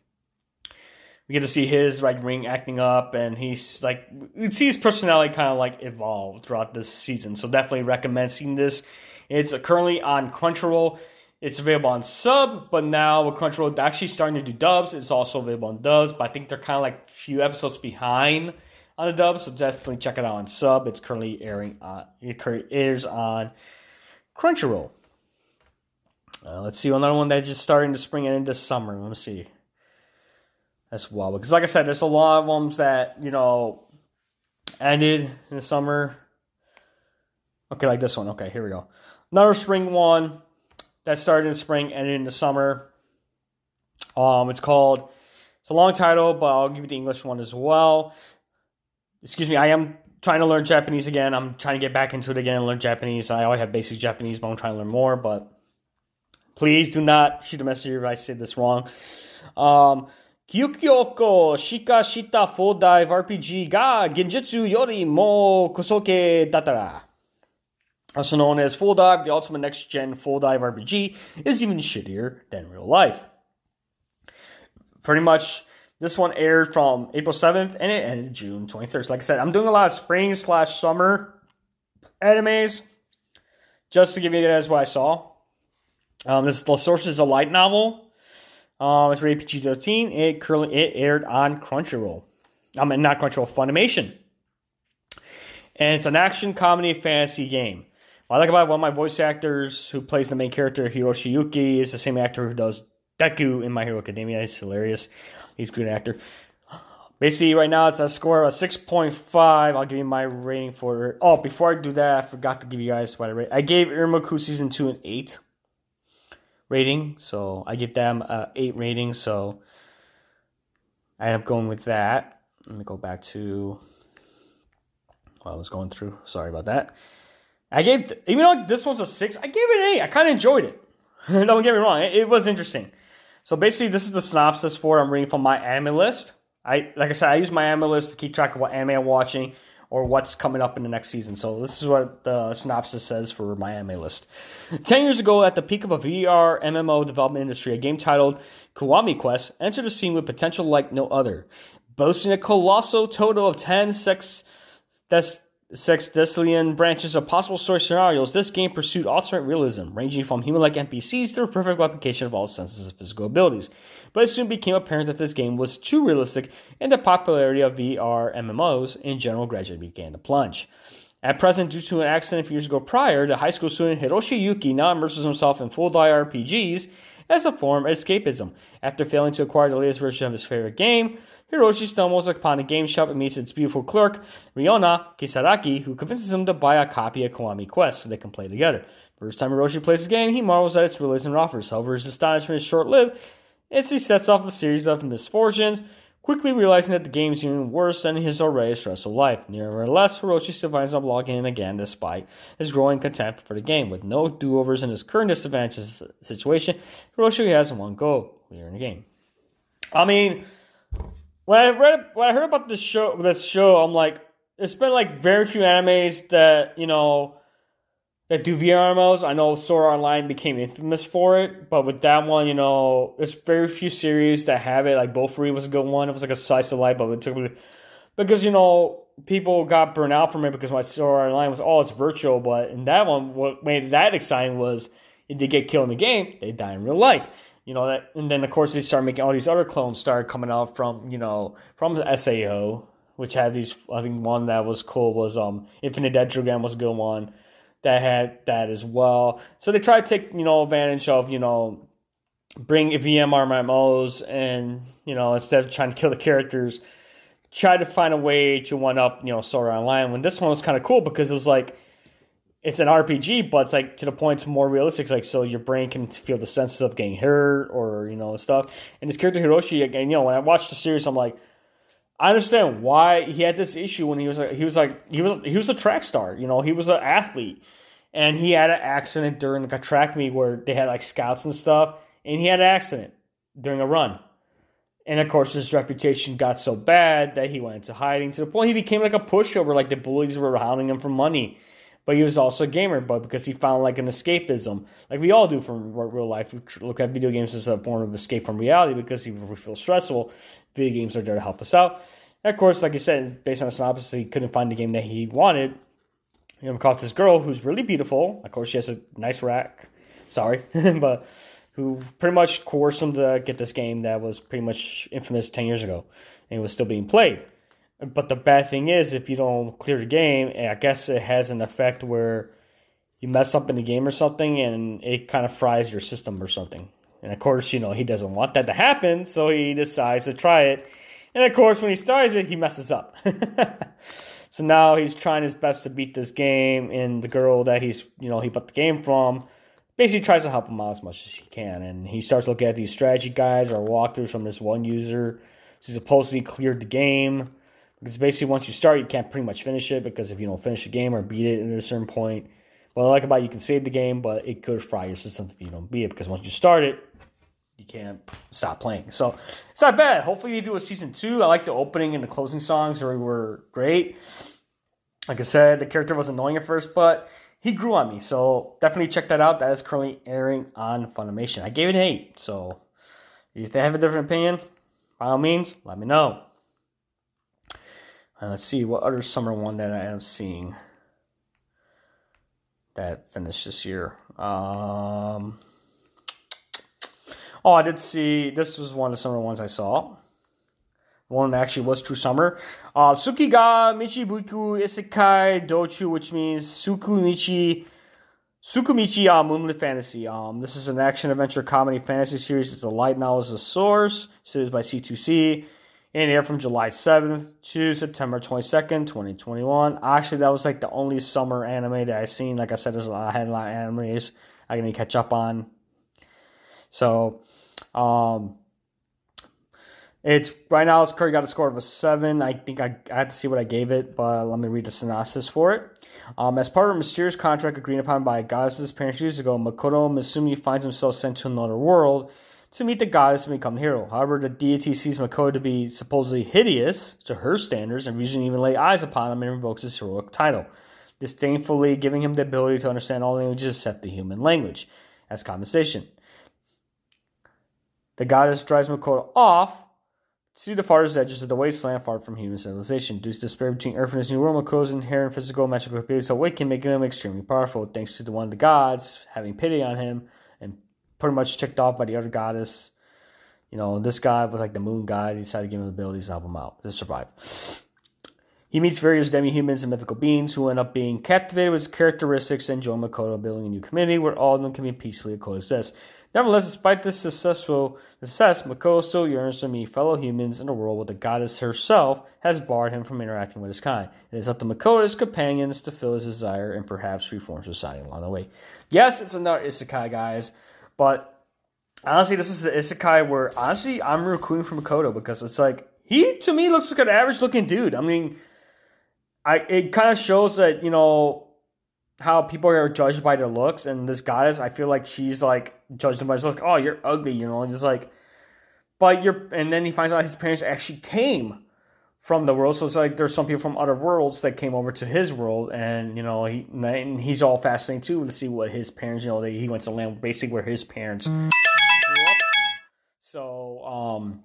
we get to see his like ring acting up, and he's like, you see his personality kind of like evolve throughout this season. So definitely recommend seeing this. It's currently on Crunchyroll. It's available on sub, but now with Crunchyroll they're actually starting to do dubs. It's also available on dubs, but I think they're kind of like a few episodes behind on the dub. So definitely check it out on sub. It's currently airing on. It airs on Crunchyroll. Uh, let's see another one that's just starting to spring and into summer. Let me see. That's wild. Because like I said, there's a lot of ones that, you know, ended in the summer. Okay, like this one. Okay, here we go. Another spring one that started in spring, ended in the summer. Um, it's called, it's a long title, but I'll give you the English one as well. Excuse me, I am trying to learn Japanese again. I'm trying to get back into it again and learn Japanese. I always have basic Japanese, but I'm trying to learn more, but... Please do not shoot a message if I say this wrong. Um, Kyukyoko shika shita full dive R P G ga genjutsu yori mo Kusoke datara. Also known as Full Dive, the ultimate next-gen full dive R P G is even shittier than real life. Pretty much, this one aired from April seventh and it ended June twenty-third. So like I said, I'm doing a lot of spring slash summer animes just to give you guys what I saw. Um, this is the source is a light novel. Um, it's rated P G thirteen. It currently it aired on Crunchyroll. I mean, not Crunchyroll, Funimation. And it's an action comedy fantasy game. What I like about it, one of my voice actors who plays the main character Hiroshi Yuki is the same actor who does Deku in My Hero Academia. He's hilarious. He's a good actor. Basically, right now it's a score of six point five. I'll give you my rating for it. Oh, before I do that, I forgot to give you guys what I rate. I gave Irmaku season two an eight. Rating, so I give them uh, eight ratings, so I end up going with that. Let me go back to what I was going through. Sorry about that. I gave, th- even though this one's a six, I gave it an eight. I kind of enjoyed it. Don't get me wrong, it, it was interesting. So basically, this is the synopsis for it. I'm reading from MyAnimeList. I, like I said, I use MyAnimeList to keep track of what anime I'm watching or what's coming up in the next season. So this is what the synopsis says for my anime list. Ten years ago, at the peak of a V R M M O development industry, a game titled Kiwami Quest entered the scene with potential like no other. Boasting a colossal total of ten sex, des, sextillion branches of possible story scenarios, this game pursued ultimate realism, ranging from human-like N P Cs to a perfect application of all senses and physical abilities. But it soon became apparent that this game was too realistic, and the popularity of V R M M Os in general gradually began to plunge. At present, due to an accident a few years ago prior, the high school student Hiroshi Yuki now immerses himself in full-dive R P Gs as a form of escapism. After failing to acquire the latest version of his favorite game, Hiroshi stumbles upon a game shop and meets its beautiful clerk, Ryona Kisaraki, who convinces him to buy a copy of Kiwami Quest so they can play together. First time Hiroshi plays the game, he marvels at its realism and offers. However, his astonishment is short-lived as he sets off a series of misfortunes, quickly realizing that the game is even worse than his already stressful life. Nevertheless, Hiroshi still finds up logging in again despite his growing contempt for the game. With no do-overs in his current disadvantageous situation, Hiroshi has one goal: clear in the game. I mean, when I read, when I heard about this show, this show, I'm like, it's been like very few animes that you know that do V R M M Os. I know Sword Art Online became infamous for it, but with that one, you know, there's very few series that have it. Like, Bofuri was a good one. It was like a slice of life, but it took me... Because, you know, people got burnt out from it because my Sword Art Online was, oh, it's virtual, but in that one, what made that exciting was if they get killed in the game, they die in real life. You know, that, and then, of course, they started making all these other clones start coming out from, you know, from the S A O, which had these... I think one that was cool was um, Infinite Detrogan was a good one. That had that as well. So they try to take, you know, advantage of, you know, bring V M R M M Os and, you know, instead of trying to kill the characters, try to find a way to one-up, you know, Sword Art Online. When this one was kind of cool because it was like, it's an R P G, but it's like to the point it's more realistic. It's like, so your brain can feel the senses of getting hurt or, you know, stuff. And this character Hiroshi, again, you know, when I watched the series, I'm like, I understand why he had this issue when he was he was like he was he was a track star, you know, he was an athlete, and he had an accident during like a track meet where they had like scouts and stuff, and he had an accident during a run, and of course his reputation got so bad that he went into hiding to the point he became like a pushover, like the bullies were hounding him for money, but he was also a gamer, but because he found like an escapism, like we all do from real life, we look at video games as a form of escape from reality because even if we feel stressful. Video games are there to help us out. And of course, like I said, based on the synopsis, he couldn't find the game that he wanted. He caught this girl who's really beautiful. Of course, she has a nice rack. Sorry. But who pretty much coerced him to get this game that was pretty much infamous ten years ago. And it was still being played. But the bad thing is, if you don't clear the game, I guess it has an effect where you mess up in the game or something and it kind of fries your system or something. And, of course, you know, he doesn't want that to happen, so he decides to try it. And, of course, when he starts it, he messes up. So now he's trying his best to beat this game, and the girl that he's, you know, he bought the game from basically tries to help him out as much as she can. And he starts looking at these strategy guides or walkthroughs from this one user who supposedly cleared the game. Because basically once you start, you can't pretty much finish it, because if you don't finish the game or beat it at a certain point, what I like about it, you can save the game, but it could fry your system if you don't beat it, because once you start it, you can't stop playing. So it's not bad. Hopefully you do a season two. I like the opening and the closing songs. They were great. Like I said, the character was annoying at first, but he grew on me. So definitely check that out. That is currently airing on Funimation. I gave it an eight. So if they have a different opinion, by all means, let me know. And let's see what other summer one that I am seeing that finished this year. Um... Oh, I did see, this was one of the summer ones I saw. One that actually was true summer. Uh, Suki ga Michibuku Isekai Dochu, which means Sukumichi, Sukumichi uh, Moonlit Fantasy. Um, this is an action-adventure comedy fantasy series. It's a light novel as a source. Series by C two C. And aired from July seventh to September twenty-second, twenty twenty-one. Actually, that was like the only summer anime that I seen. Like I said, there's a lot, I had a lot of animes I can catch up on. So... Um, it's right now. It's currently got a score of a seven. I think I, I have to see what I gave it, but let me read the synopsis for it. Um, as part of a mysterious contract agreed upon by a goddess's parents years ago, Makoto Masumi finds himself sent to another world to meet the goddess and become a hero. However, the deity sees Makoto to be supposedly hideous to her standards and refuses to even lay eyes upon him and revokes his heroic title, disdainfully giving him the ability to understand all languages except the human language as compensation. The goddess drives Makoto off to the farthest edges of the wasteland, far from human civilization. Due to despair between Earth and his new world, Makoto's inherent physical and magical abilities awaken, making him extremely powerful. Thanks to the one of the gods having pity on him, and pretty much ticked off by the other goddess. You know, this guy was like the moon god. He decided to give him abilities to help him out to survive. He meets various demi-humans and mythical beings who end up being captivated with his characteristics and join Makoto, building a new community where all of them can be peacefully coexist. Nevertheless, despite this successful success, Makoto still yearns to meet fellow humans in a world where the goddess herself has barred him from interacting with his kind. It is up to Makoto's companions to fill his desire and perhaps reform society along the way. Yes, it's another isekai, guys, but honestly, this is the isekai where, honestly, I'm recruiting for Makoto because it's like, he, to me, looks like an average-looking dude. I mean, I it kind of shows that, you know, how people are judged by their looks, and this goddess, I feel like she's, like, judged by his look. Oh, you're ugly, you know, and just like, but you're, and then he finds out his parents actually came from the world, so it's like there's some people from other worlds that came over to his world, and, you know, he and he's all fascinating, too, to see what his parents, you know, they, he went to land, basically where his parents grew up in. So, um,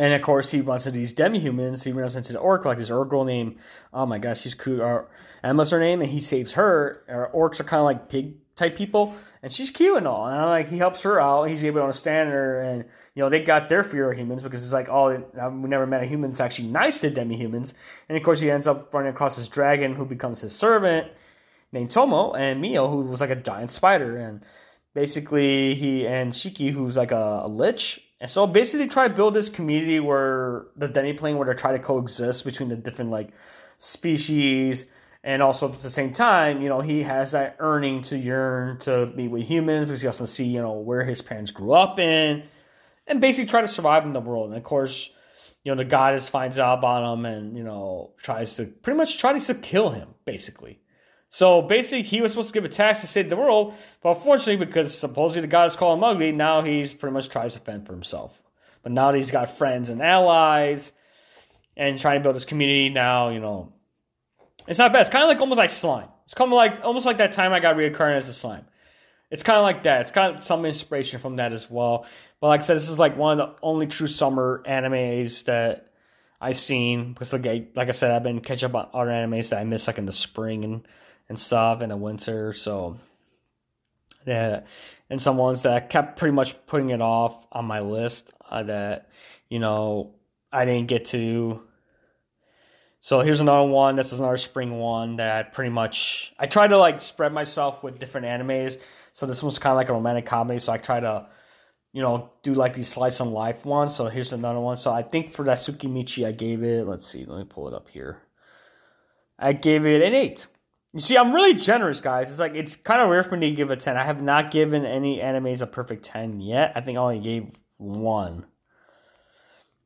and, of course, he runs into these demi-humans. He runs into the orc, like this orc girl named, oh, my gosh, she's cute. Uh, Emma's her name, and he saves her. Or orcs are kind of like pig-type people, and she's cute and all. And, like, he helps her out. He's able to understand her, and, you know, they got their fear of humans because it's like, oh, we never met a human that's actually nice to demi-humans. And, of course, he ends up running across this dragon who becomes his servant named Tomo, and Mio, who was like a giant spider. And basically, he and Shiki, who's like a, a lich. And so basically they try to build this community where the demiplane, where they try to coexist between the different like species, and also at the same time, you know, he has that earning to yearn to be with humans because he has to see, you know, where his parents grew up in, and basically try to survive in the world. And of course, you know, the goddess finds out about him and, you know, tries to pretty much tries to kill him, basically. So basically, he was supposed to give a tax to save the world, but unfortunately, because supposedly the gods call him ugly, now he's pretty much tries to fend for himself. But now that he's got friends and allies, and trying to build his community now, you know, it's not bad. It's kind of like almost like slime. It's kind of like almost like that time I got reoccurring as a slime. It's kind of like that. It's got some inspiration from that as well. But like I said, this is like one of the only true summer animes that I've seen because, like I, like I said, I've been catching up on other animes that I missed, like in the spring and. and stuff in the winter, so yeah, and some ones that I kept pretty much putting it off on my list uh, that, you know, I didn't get to. So here's another one. This is another spring one that pretty much I try to like spread myself with different animes. So this one's kind of like a romantic comedy, so I try to, you know, do like these slice on life ones. So here's another one. So I think for that Tsukimichi, I gave it, let's see, let me pull it up here. I gave it an eight. You see, I'm really generous, guys. It's like, it's kind of rare for me to give a ten. I have not given any animes a perfect ten yet. I think I only gave one.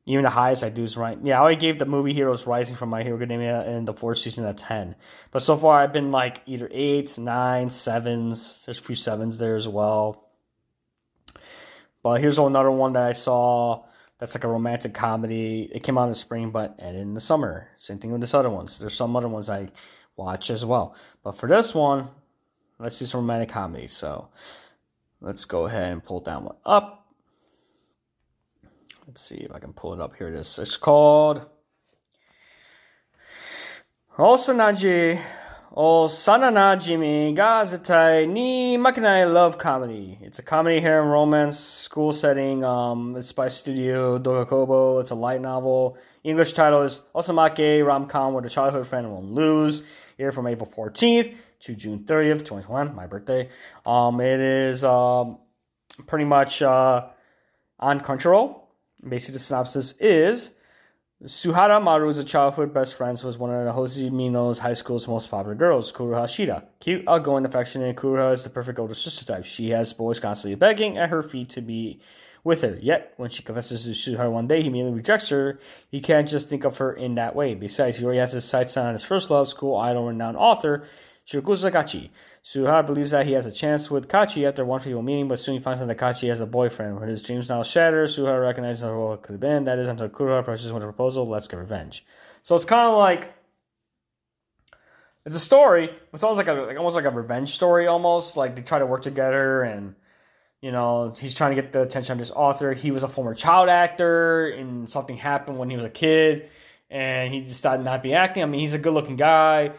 Even the highest I do is right. Yeah, I only gave the movie Heroes Rising from My Hero Academia in the fourth season a ten. But so far, I've been like either eights, nines, sevens. There's a few sevens there as well. But here's another one that I saw that's like a romantic comedy. It came out in the spring, but ended in the summer. Same thing with this other one. So there's some other ones I watch as well, but for this one, let's do some romantic comedy. So let's go ahead and pull that one up. Let's see if I can pull it up. Here it is. It's called Osanaji Osananajimi ga Zetai ni Makinai Love Comedy. It's a comedy here in romance school setting. Um, it's by Studio Dogakobo. It's a light novel. English title is Osamake Rom-Com Where the Childhood Friend Won't Lose. Here from April fourteenth to June thirtieth, twenty twenty-one, my birthday. Um, it is um, pretty much uh, on Crunchyroll. Basically, the synopsis is Suhara Maru is a childhood best friend who was one of the Hoshimino's high school's most popular girls, Kuruha Shida. Cute, outgoing, affectionate, Kuruha is the perfect older sister type. She has boys constantly begging at her feet to be with her. Yet, when she confesses to shoot her one day, he immediately rejects her. He can't just think of her in that way. Besides, he already has his sights set on his first love, school idol, renowned author, Shirakusa Kachi. Suhara believes that he has a chance with Kachi after one faithful meeting, but soon he finds out that Kachi has a boyfriend. When his dreams now shatter, Suhara recognizes the role it could have been. That is, until Kuruha approaches with a proposal, let's get revenge. So it's kind of like, it's a story. It's almost like a, like, almost like a revenge story, almost. Like, they try to work together and, you know, he's trying to get the attention of this author. He was a former child actor, and something happened when he was a kid, and he decided not to be acting. I mean, he's a good-looking guy,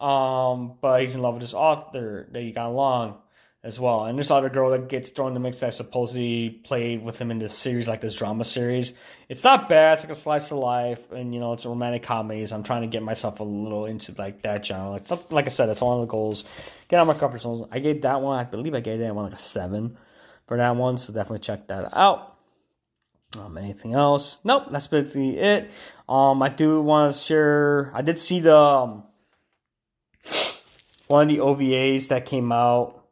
um, but he's in love with this author that he got along as well. And this other girl that gets thrown in the mix that supposedly played with him in this series, like this drama series. It's not bad. It's like a slice of life, and, you know, it's a romantic comedy. So I'm trying to get myself a little into, like, that genre. Like, something, like I said, that's one of the goals. Get out of my comfort zone. I gave that one, I believe I gave that one, like a seven. for that one, so definitely check that out. Um, anything else? Nope, that's basically it. Um, I do want to share, I did see the, um, one of the O V As that came out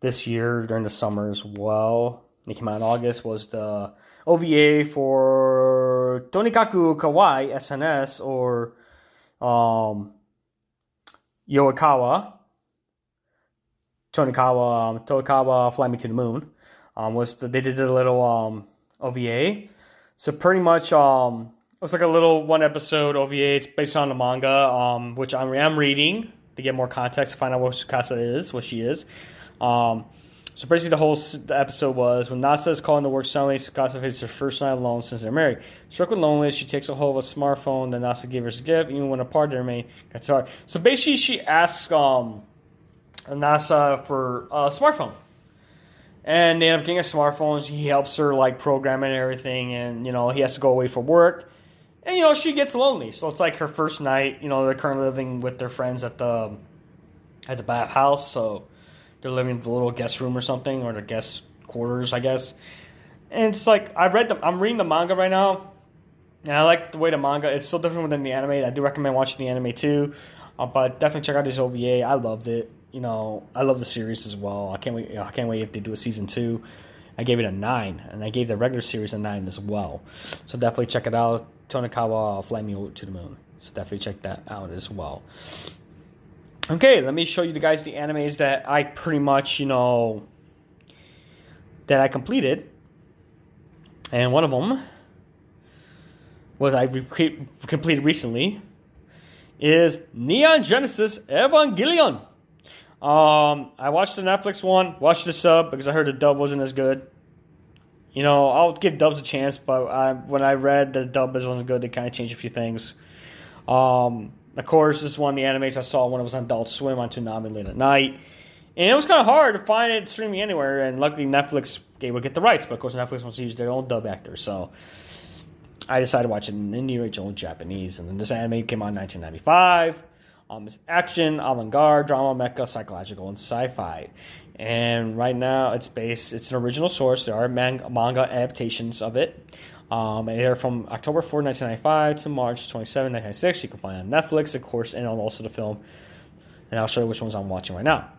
this year during the summer as well. It came out in August, was the O V A for Tonikaku Kawaii S N S, or um, Yoikawa, Tonikawa, um, Tonikawa Fly Me to the Moon. Um, was the, they did a little um, O V A. So pretty much, um, it was like a little one episode O V A. It's based on the manga, um, which I'm, I'm reading to get more context to find out what Tsukasa is, what she is. Um, so basically, the whole the episode was when Nasa is calling to work Sunday, Tsukasa faces her first night alone since they're married. Struck with loneliness, she takes a hold of a smartphone that Nasa gave her as a gift. Even when apart, they remain. That's hard. So basically, she asks um, Nasa for a smartphone. And they end up getting a smartphone. He helps her, like, programming and everything. And, you know, he has to go away for work. And, you know, she gets lonely. So it's, like, her first night. You know, they're currently living with their friends at the at the bathhouse. So they're living in the little guest room or something. Or the guest quarters, I guess. And it's, like, I read the, I'm reading the manga right now. And I like the way the manga. It's so different than the anime. I do recommend watching the anime, too. Uh, but definitely check out this O V A. I loved it. You know, I love the series as well. I can't wait. I can't wait if they do a season two. I gave it a nine, and I gave the regular series a nine as well. So definitely check it out. Tonikawa Fly Me to the Moon. So definitely check that out as well. Okay, let me show you the guys the animes that I pretty much, you know, that I completed. And one of them was I re- completed recently is Neon Genesis Evangelion. Um, I watched the Netflix one, watched the sub, because I heard the dub wasn't as good. You know, I'll give dubs a chance, but I, when I read the dub wasn't good, they kind of changed a few things. Um, of course, this is one of the animes I saw when it was on Adult Swim on Toonami late at night. And it was kind of hard to find it streaming anywhere, and luckily Netflix, they would get the rights, but of course Netflix wants to use their own dub actor, so I decided to watch it in the original Japanese, and then this anime came out in nineteen ninety-five. Um, it's action, avant-garde, drama, mecha, psychological, and sci-fi. And right now, it's based. It's an original source. There are manga, manga adaptations of it. Um, and they're from October fourth, nineteen ninety-five to March twenty-seventh, nineteen ninety-six. You can find it on Netflix, of course, and also the film. And I'll show you which ones I'm watching right now.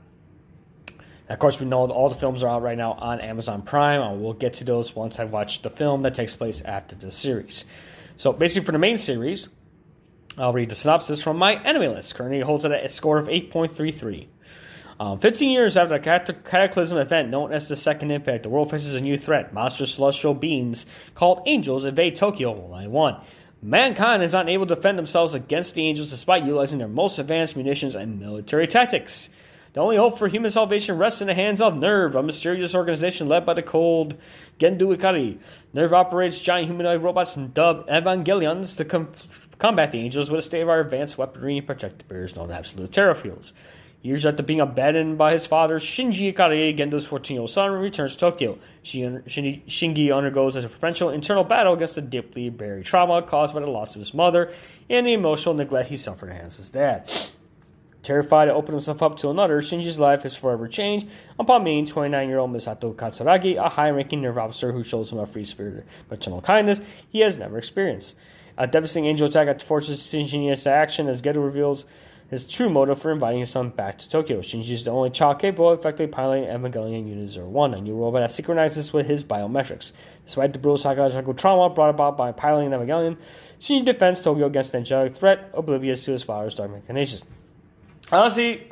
And of course, we know all the films are out right now on Amazon Prime. I will get to those once I watch the film that takes place after the series. So basically, for the main series, I'll read the synopsis from MyAnimeList. Currently holds a score of eight point three three. Um, fifteen years after the cataclysm event known as the Second Impact, the world faces a new threat. Monstrous celestial beings called angels invade Tokyo one ninety-one. Mankind is unable to defend themselves against the angels despite utilizing their most advanced munitions and military tactics. The only hope for human salvation rests in the hands of NERV, a mysterious organization led by the cold Shinji Ikari. NERV operates giant humanoid robots dubbed Evangelions to com- combat the angels with a state of our advanced weaponry and protect the bears known as absolute terror fields. Years after being abandoned by his father, Shinji Ikari, Gendo's fourteen-year-old son, returns to Tokyo. Shinji, Shinji undergoes a potential internal battle against the deeply buried trauma caused by the loss of his mother and the emotional neglect he suffered at the hands of his dad. Terrified to open himself up to another, Shinji's life is forever changed upon meeting twenty-nine-year-old Misato Katsuragi, a high-ranking nerve officer who shows him a free-spirited maternal kindness he has never experienced. A devastating angel attack forces Shinji into action as Gedo reveals his true motive for inviting his son back to Tokyo. Shinji is the only child capable of effectively piloting Evangelion Unit zero one, a new robot that synchronizes with his biometrics. Despite the brutal psychological trauma brought about by piloting Evangelion, Shinji defends Tokyo against an angelic threat, oblivious to his father's dark machinations. Honestly,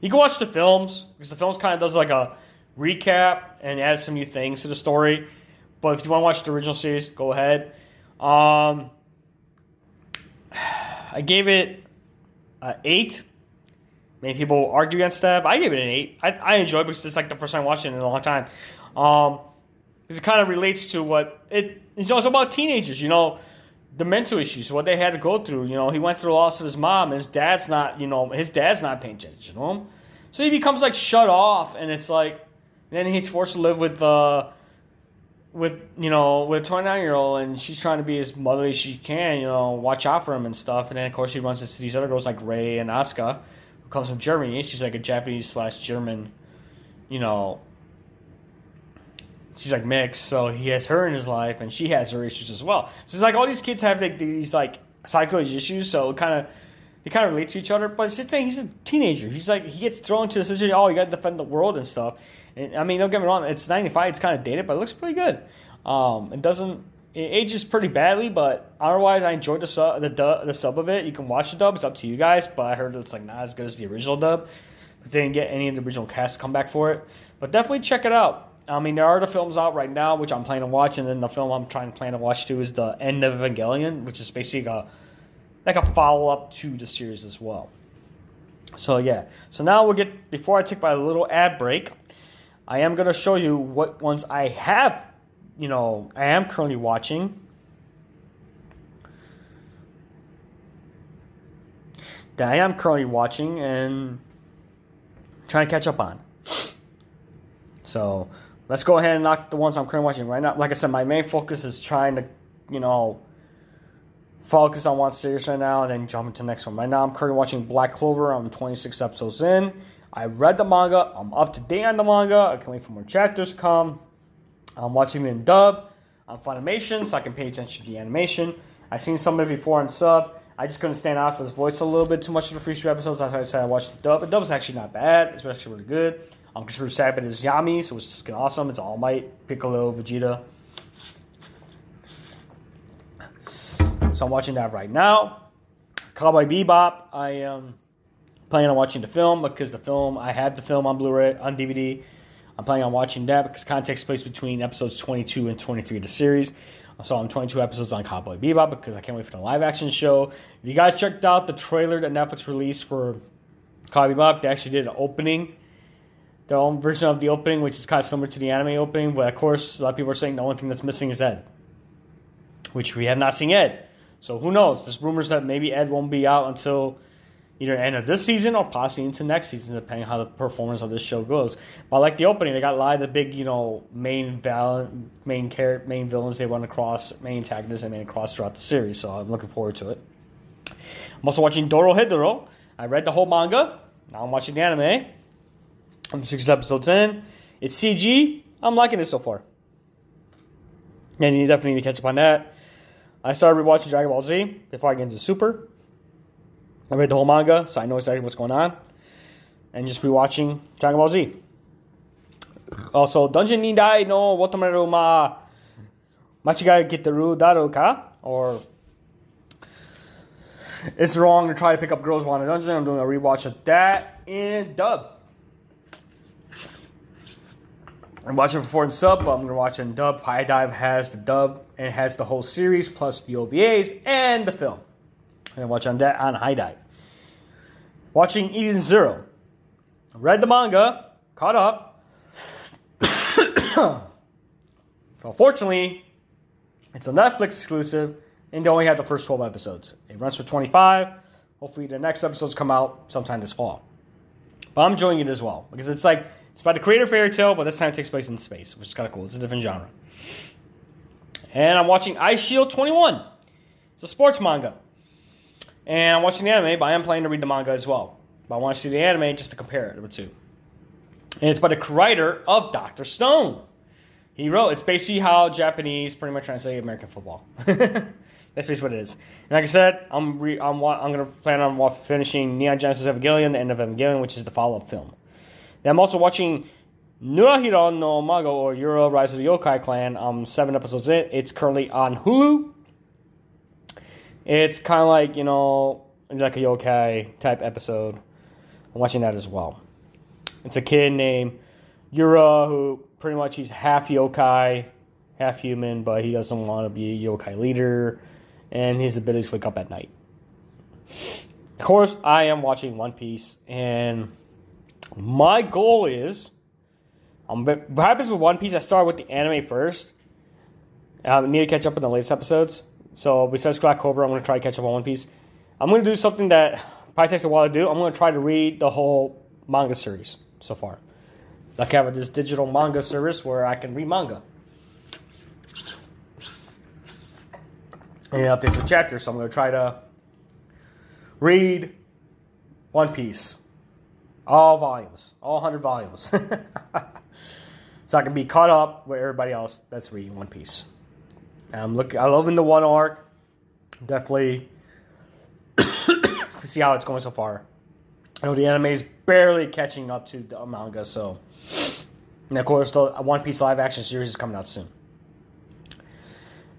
you can watch the films, because the films kind of does like a recap and adds some new things to the story. But if you want to watch the original series, go ahead. Um, I gave it an eight. Many people argue against that, but I gave it an eight. I, I enjoy it because it's like the first time watching it in a long time. Um, because it kind of relates to what it, you know, it's about teenagers, you know. The mental issues, what they had to go through. You know, he went through the loss of his mom. His dad's not, you know, his dad's not paying attention to him. So he becomes, like, shut off. And it's like, and then he's forced to live with, uh, with you know, with a twenty-nine-year-old. And she's trying to be as motherly as she can, you know, watch out for him and stuff. And then, of course, she runs into these other girls like Ray and Asuka, who comes from Germany. She's, like, a Japanese slash German, you know, she's like mixed, so he has her in his life, and she has her issues as well. So it's like all these kids have like these like psycho issues, so it kind of they kind of relate to each other. But it's just saying he's a teenager. He's like he gets thrown into the situation. Oh, you got to defend the world and stuff. And I mean, don't get me wrong, it's ninety-five. It's kind of dated, but it looks pretty good. Um, it doesn't. It ages pretty badly, but otherwise, I enjoyed the sub, the, dub, the sub of it. You can watch the dub; it's up to you guys. But I heard it's like not as good as the original dub, because they didn't get any of the original cast to come back for it. But definitely check it out. I mean, there are the films out right now, which I'm planning to watch, and then the film I'm trying to plan to watch too is the End of Evangelion, which is basically a like a follow up to the series as well. So yeah, so now we'll get before I take my little ad break, I am gonna show you what ones I have. You know, I am currently watching. That I am currently watching and trying to catch up on. So let's go ahead and knock the ones I'm currently watching right now. Like I said, my main focus is trying to, you know, focus on one series right now and then jump into the next one. Right now, I'm currently watching Black Clover. I'm twenty-six episodes in. I read the manga. I'm up to date on the manga. I can't wait for more chapters to come. I'm watching it in dub on Funimation, so I can pay attention to the animation. I've seen somebody before on sub. I just couldn't stand Asa's voice a little bit too much in the first few episodes. That's why I said I watched the dub. The dub is actually not bad. It's actually really good. I'm just really sad, but it's Yami, so it's fucking awesome. It's All Might, Piccolo, Vegeta. So I'm watching that right now. Cowboy Bebop. I am planning on watching the film because the film, I had the film on Blu-ray, on D V D. I'm planning on watching that because context plays between episodes twenty-two and twenty-three of the series. So I'm twenty-two episodes on Cowboy Bebop because I can't wait for the live-action show. If you guys checked out the trailer that Netflix released for Cowboy Bebop, they actually did an opening, their own version of the opening, which is kind of similar to the anime opening. But, of course, a lot of people are saying the only thing that's missing is Ed, which we have not seen Ed. So who knows? There's rumors that maybe Ed won't be out until either end of this season or possibly into next season, depending on how the performance of this show goes. But I like the opening. They got a lot of the big, you know, main val- main character, main villains they run across, main antagonists and main across throughout the series. So I'm looking forward to it. I'm also watching Dorohedoro. I read the whole manga. Now I'm watching the anime. I'm six episodes in. It's C G. I'm liking it so far. And you definitely need to catch up on that. I started rewatching Dragon Ball Z before I get into Super. I read the whole manga, so I know exactly what's going on. And just be watching Dragon Ball Z. Also, Dungeon Nidai no Watameru ma Machigai Giteru Daru ka? Or It's Wrong to Try to Pick Up Girls Who Want a Dungeon. I'm doing a rewatch of that in dub. I'm watching it for in sub, but I'm going to watch it in dub. HIDIVE has the dub and it has the whole series plus the O V As and the film. And watch on that on HIDIVE. Watching Eden Zero. Read the manga. Caught up. So fortunately, it's a Netflix exclusive. And they only had the first twelve episodes. It runs for twenty-five. Hopefully the next episodes come out sometime this fall. But I'm enjoying it as well. Because it's like, it's about the creator fairy tale. But this time it takes place in space. Which is kind of cool. It's a different genre. And I'm watching Ice Shield twenty-one. It's a sports manga. And I'm watching the anime, but I am planning to read the manga as well. But I want to see the anime just to compare it with two. And it's by the writer of Doctor Stone. He wrote, it's basically how Japanese pretty much translate American football. That's basically what it is. And like I said, I'm re- I'm wa- I'm going to plan on finishing Neon Genesis Evangelion, the End of Evangelion, which is the follow-up film. Then I'm also watching Nurahiro no Mago, or Yura Rise of the Yokai Clan. I'm um, seven episodes in. It's currently on Hulu. It's kind of like, you know, like a yokai type episode. I'm watching that as well. It's a kid named Yura who pretty much he's half yokai, half human, but he doesn't want to be a yokai leader. And his abilities wake up at night. Of course, I am watching One Piece. And my goal is, I'm what happens with One Piece, I start with the anime first. I need to catch up on the latest episodes. So, besides Black Clover, I'm going to try to catch up on One Piece. I'm going to do something that probably takes a while to do. I'm going to try to read the whole manga series so far. Like, I have this digital manga service where I can read manga. And it updates with chapters, so I'm going to try to read One Piece. All volumes. All one hundred volumes. so I can be caught up with everybody else that's reading One Piece. I'm looking. I'm loving the one arc. Definitely see how it's going so far. I know the anime is barely catching up to the manga, so. And of course, the One Piece live action series is coming out soon.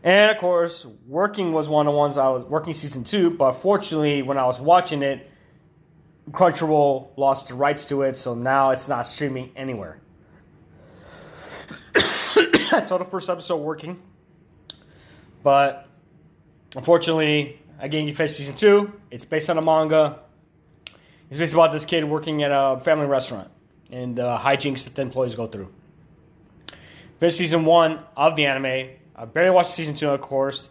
And of course, Working was one of the ones I was working season two, but fortunately, when I was watching it, Crunchyroll lost the rights to it, so now it's not streaming anywhere. I saw the first episode Working, but unfortunately, again, you finish season two. It's based on a manga. It's basically about this kid working at a family restaurant and the uh, hijinks that the employees go through. Finished season one of the anime. I barely watched season two, of course.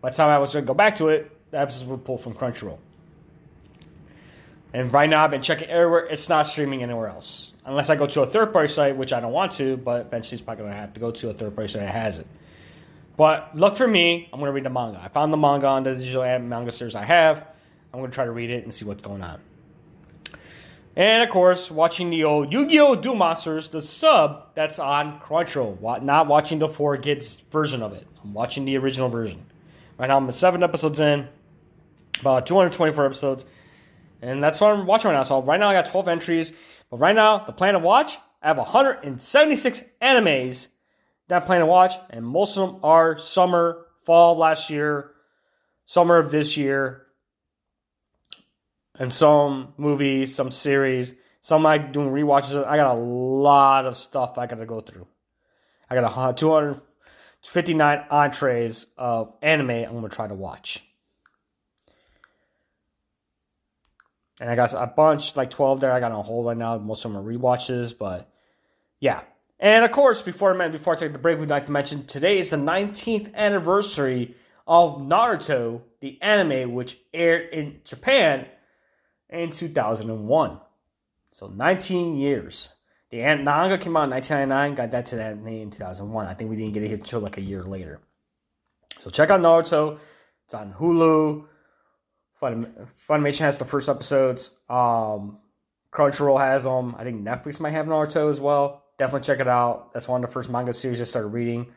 By the time I was going to go back to it, the episodes were pulled from Crunchyroll. And right now, I've been checking everywhere. It's not streaming anywhere else. Unless I go to a third-party site, which I don't want to, but eventually it's probably going to have to go to a third-party site that has it. But look for me. I'm going to read the manga. I found the manga on the digital manga series I have. I'm going to try to read it and see what's going on. And, of course, watching the old Yu-Gi-Oh! Duel Monsters, the sub that's on Crunchyroll. Not watching the four kids version of it. I'm watching the original version. Right now I'm seven episodes in, about two hundred twenty-four episodes. And that's what I'm watching right now. So right now I got twelve entries. But right now, the plan to watch, I have one hundred seventy-six animes that I plan to watch. And most of them are summer, fall last year, summer of this year. And some movies, some series, some I doing rewatches. I got a lot of stuff I got to go through. I got a two hundred fifty-nine entrees of anime I'm going to try to watch. And I got a bunch, like twelve there. I got on hold right now. Most of them are rewatches, but yeah. And of course, before I, before I take the break, we'd like to mention today is the nineteenth anniversary of Naruto, the anime, which aired in Japan in two thousand one. So nineteen years. The manga came out in nineteen ninety-nine. Got that to that in two thousand one. I think we didn't get it here until like a year later. So check out Naruto. It's on Hulu. Funim- Funimation has the first episodes. Um, Crunchyroll has them. I think Netflix might have Naruto as well. Definitely check it out. That's one of the first manga series I started reading.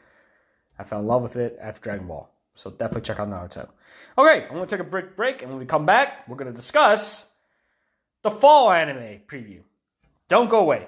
I fell in love with it after Dragon Ball. So definitely check out Naruto. Okay, I'm going to take a break break. And when we come back, we're going to discuss the fall anime preview. Don't go away.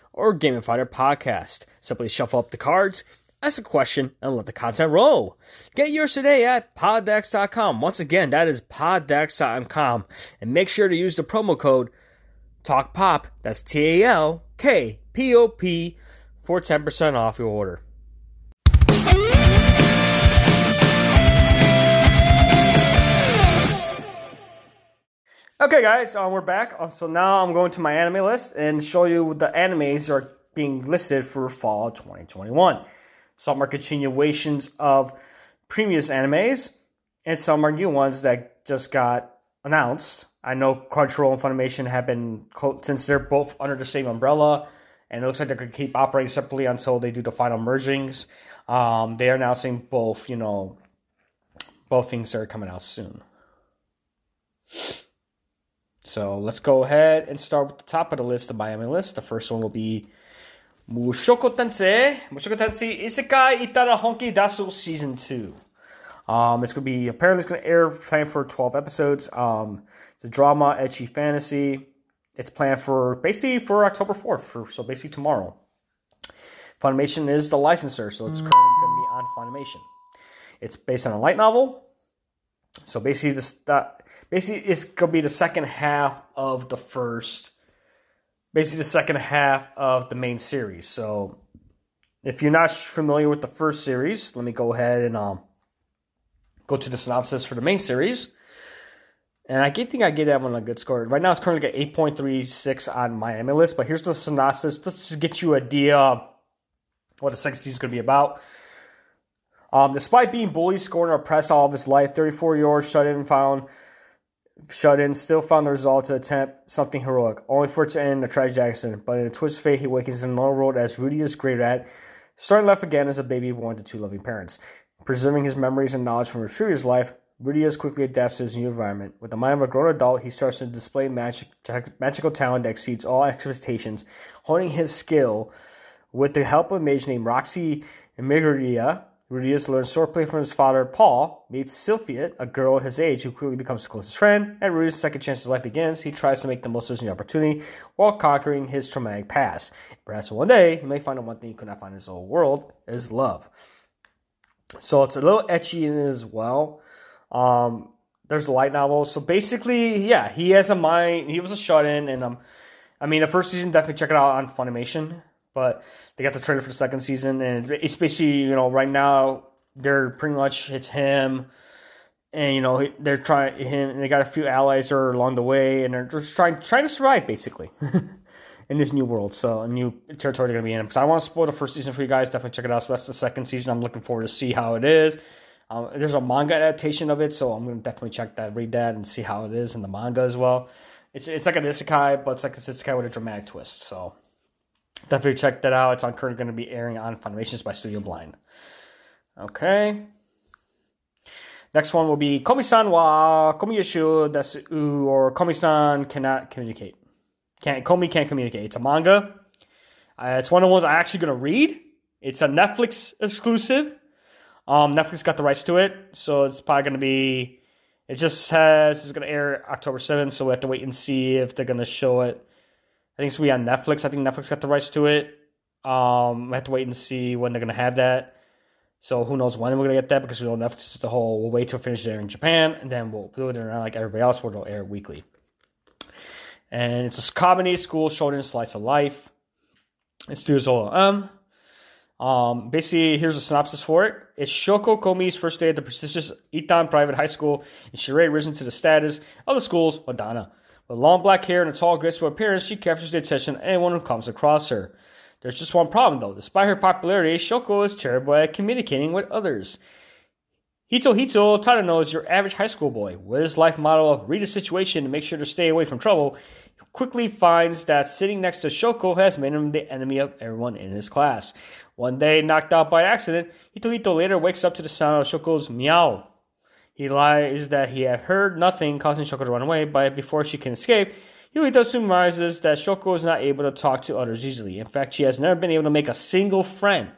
or gamify their podcast. Simply shuffle up the cards, ask a question, and let the content roll. Get yours today at poddecks dot com. Once again, that is poddecks dot com. And make sure to use the promo code TALKPOP, that's T A L K P O P, for ten percent off your order. Okay guys, uh, we're back. Uh, so now I'm going to my anime list and show you the animes are being listed for fall twenty twenty-one. Some are continuations of previous animes, and some are new ones that just got announced. I know Crunchyroll and Funimation have been, since they're both under the same umbrella, and it looks like they're going to keep operating separately until they do the final mergings. Um, they are announcing both, you know, both things that are coming out soon. So let's go ahead and start with the top of the list, the MyAnimeList. The first one will be Mushoku Tensei, Mushoku Tensei Isekai Itara Honki Dasu Season two. Um, it's going to be, apparently it's going to air, planned for twelve episodes. Um, it's a drama, ecchi fantasy. It's planned for, basically, for October fourth, for, so basically tomorrow. Funimation is the licensor, so it's currently going to be on Funimation. It's based on a light novel. So basically, this, that, basically it's going to be the second half of the first Basically, the second half of the main series. So, if you're not familiar with the first series, let me go ahead and um, go to the synopsis for the main series. And I think I gave that one a good score. Right now, it's currently at eight point three six on MyAnimeList. But here's the synopsis. Let's just get you an idea what the second season is going to be about. Um, despite being bullied, scorned, and oppressed all of his life, thirty-four-year-old shut-in found shut-in still found the resolve to attempt something heroic, only for it to end in a tragic accident. But in a twist of fate, he awakens in another world as Rudy is great at, starting life again as a baby born to two loving parents, preserving his memories and knowledge from his previous life. Rudius quickly adapts to his new environment. With the mind of a grown adult, he starts to display magic, magical talent that exceeds all expectations, honing his skill. With the help of a mage named Roxy Emiria, Rudius learns swordplay from his father, Paul, meets Sylphia, a girl his age who quickly becomes his closest friend, and Rudius' second chance of life begins. He tries to make the most of his new opportunity while conquering his traumatic past. Perhaps one day, he may find the one thing he could not find in his old world, is love. So it's a little etchy in it as well. Um, there's a light novel. So basically, yeah, he has a mind. He was a shut-in, and um, I mean, the first season, definitely check it out on Funimation. But they got the trailer for the second season, and it's basically, you know, right now they're pretty much it's him, and you know they're trying him, and they got a few allies or along the way, and they're just trying trying to survive basically in this new world, so a new territory they're gonna be in. Because I don't want to spoil the first season for you guys. Definitely check it out. So that's the second season. I'm looking forward to see how it is. Um, there's a manga adaptation of it, so I'm going to definitely check that, read that, and see how it is in the manga as well. It's it's like an isekai, but it's like an isekai with a dramatic twist, so definitely check that out. It's on currently going to be airing on Funimation by Studio Blind. Okay. Next one will be Komi-san wa komiyashu desu, or Komi-san cannot communicate. Can't, Komi can't communicate. It's a manga. Uh, it's one of the ones I'm actually going to read. It's a Netflix exclusive. Um, Netflix got the rights to it, so it's probably going to be, it just has, it's going to air October seventh, so we have to wait and see if they're going to show it. I think it's going to be on Netflix. I think Netflix got the rights to it. Um, we have to wait and see when they're going to have that. So who knows when we're going to get that, because we know Netflix is the whole, we'll wait till it finishes airing in Japan, and then we'll do it in like everybody else where it'll air weekly. And it's a comedy, school, children, slice of life. It's through Zola. Um, basically, here's a synopsis for it. It's Shoko Komi's first day at the prestigious Itan Private High School, and she already risen to the status of the school's Madonna. With long black hair and a tall, graceful appearance, she captures the attention of anyone who comes across her. There's just one problem, though. Despite her popularity, Shoko is terrible at communicating with others. Hito Hito Tadano is your average high school boy. With his life motto of read the situation and make sure to stay away from trouble, he quickly finds that sitting next to Shoko has made him the enemy of everyone in his class. One day, knocked out by accident, Hitohito later wakes up to the sound of Shoko's meow. He lies that he had heard nothing, causing Shoko to run away, but before she can escape, Hitohito surmises that Shoko is not able to talk to others easily. In fact, she has never been able to make a single friend.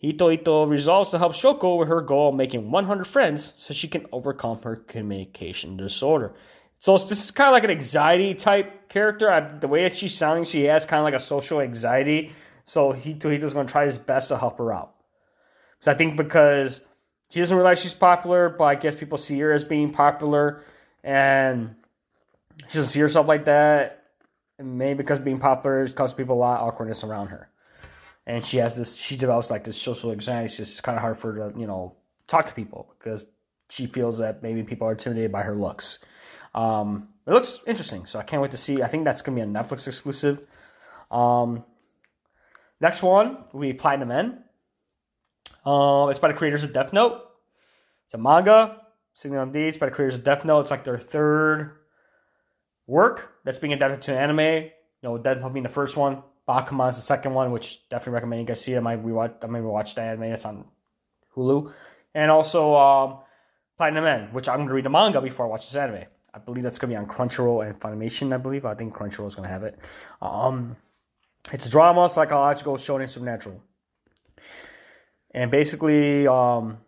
Hitohito resolves to help Shoko with her goal of making one hundred friends so she can overcome her communication disorder. So this is kind of like an anxiety type character. I, the way that she's sounding, she has kind of like a social anxiety. So Hitohito's going to try his best to help her out. So I think because she doesn't realize she's popular, but I guess people see her as being popular. And she doesn't see herself like that. And maybe because being popular causes people a lot of awkwardness around her. And she has this, she develops like this social anxiety. It's just kind of hard for her to, you know, talk to people. Because she feels that maybe people are intimidated by her looks. Um, it looks interesting. So I can't wait to see. I think that's going to be a Netflix exclusive. Um... Next one will be Platinum End. Uh, it's by the creators of Death Note. It's a manga. It's by the creators of Death Note. It's like their third work that's being adapted to an anime. You know, Death Note being the first one. Bakuman is the second one, which definitely recommend you guys see. I might rewatch, I might rewatch the anime. That's on Hulu. And also um, Platinum End, which I'm going to read the manga before I watch this anime. I believe that's going to be on Crunchyroll and Funimation, I believe. I think Crunchyroll is going to have it. Um... It's a drama, psychological, shonen, supernatural. And basically, um,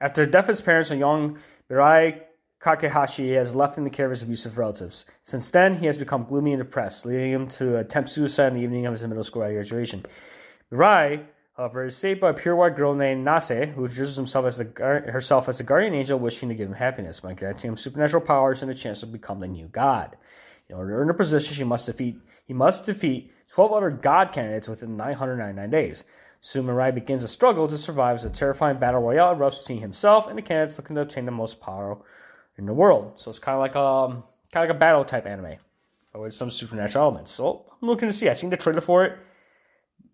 after the death of his parents, a young Mirai Kakehashi has left in the care of his abusive relatives. Since then, he has become gloomy and depressed, leading him to attempt suicide in the evening of his middle school graduation. Mirai, however, is saved by a pure white girl named Nase, who introduces himself as the, herself as the guardian angel, wishing to give him happiness by granting him supernatural powers and a chance to become the new god. In order to earn her position, she must defeat. He must defeat twelve other god candidates within nine hundred ninety-nine days. Soon Mirai begins a struggle to survive as a terrifying battle royale erupts between himself and the candidates looking to obtain the most power, in the world. So it's kind of like um kind of like a battle type anime, but with some supernatural elements. So I'm looking to see. I've seen the trailer for it.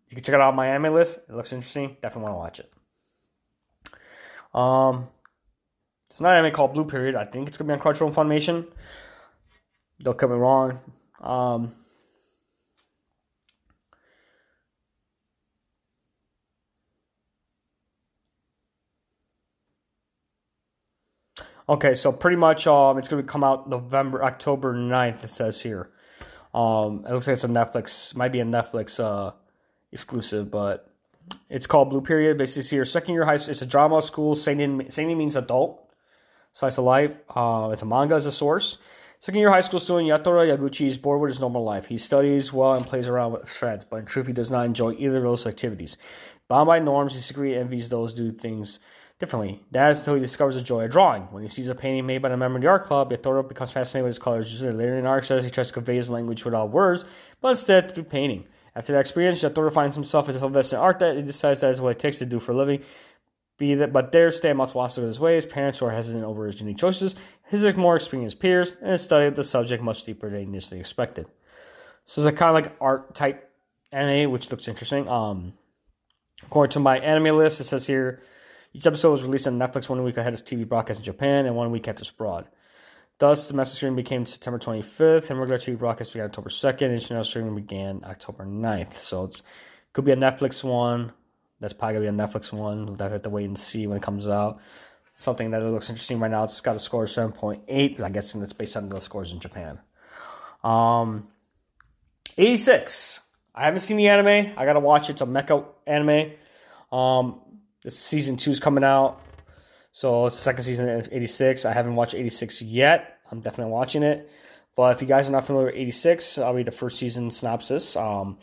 You can check it out on my anime list. It looks interesting. Definitely want to watch it. Um, it's not an anime called Blue Period. I think it's gonna be on Crunchyroll and Funimation. Don't get me wrong. Um. Okay, so pretty much um, it's going to come out November, October ninth, it says here. Um, it looks like it's a Netflix, might be a Netflix uh, exclusive, but it's called Blue Period. Basically, it's your second year high school. It's a drama school. Seinen, seinen means adult, slice of life. Uh, it's a manga as a source. Second year high school student Yatora Yaguchi is bored with his normal life. He studies well and plays around with friends, but in truth, he does not enjoy either of those activities. Bound by norms, he secretly envies those who do things differently. That is until he discovers the joy of drawing. When he sees a painting made by a member of the art club, Yatoro becomes fascinated with his colors. Later in art class, he tries to convey his language without words, but instead through painting. After that experience, Yatoro finds himself as invested in art that he decides that is what it takes to do for a living. Be that, but there stand multiple obstacles his way, his parents who are hesitant over his unique choices, his more experienced peers, and his study of the subject much deeper than initially expected. So it's a kind of like art type anime, which looks interesting. Um, according to my anime list, it says here, each episode was released on Netflix one week ahead of its T V broadcast in Japan and one week after its abroad. Thus, domestic streaming became September twenty-fifth, and regular T V broadcast began October second, and international streaming began October ninth. So it could be a Netflix one. That's probably going to be a Netflix one. We'll have to wait and see when it comes out. Something that looks interesting right now. It's got a score of seven point eight. I guess it's based on the scores in Japan. Um, eighty-six. I haven't seen the anime. I got to watch it. It's a mecha anime. Um... Season two is coming out, so it's the second season of eighty-six. I haven't watched eighty-six yet. I'm definitely watching it. But if you guys are not familiar with eighty-six, I'll read the first season synopsis. Um,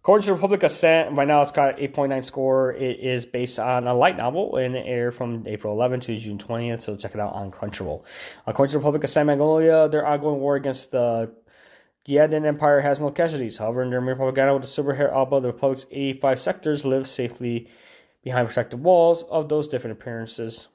according to Republic Ascent, right now it's got an eight point nine score. It is based on a light novel and it aired from April eleventh to June twentieth, so check it out on Crunchyroll. According to Republic Ascent, Magnolia, their ongoing war against the Giedan Empire has no casualties. However, in their mere propaganda with the silver hair Alba, the Republic's eighty-five sectors live safely behind protective walls of those different appearances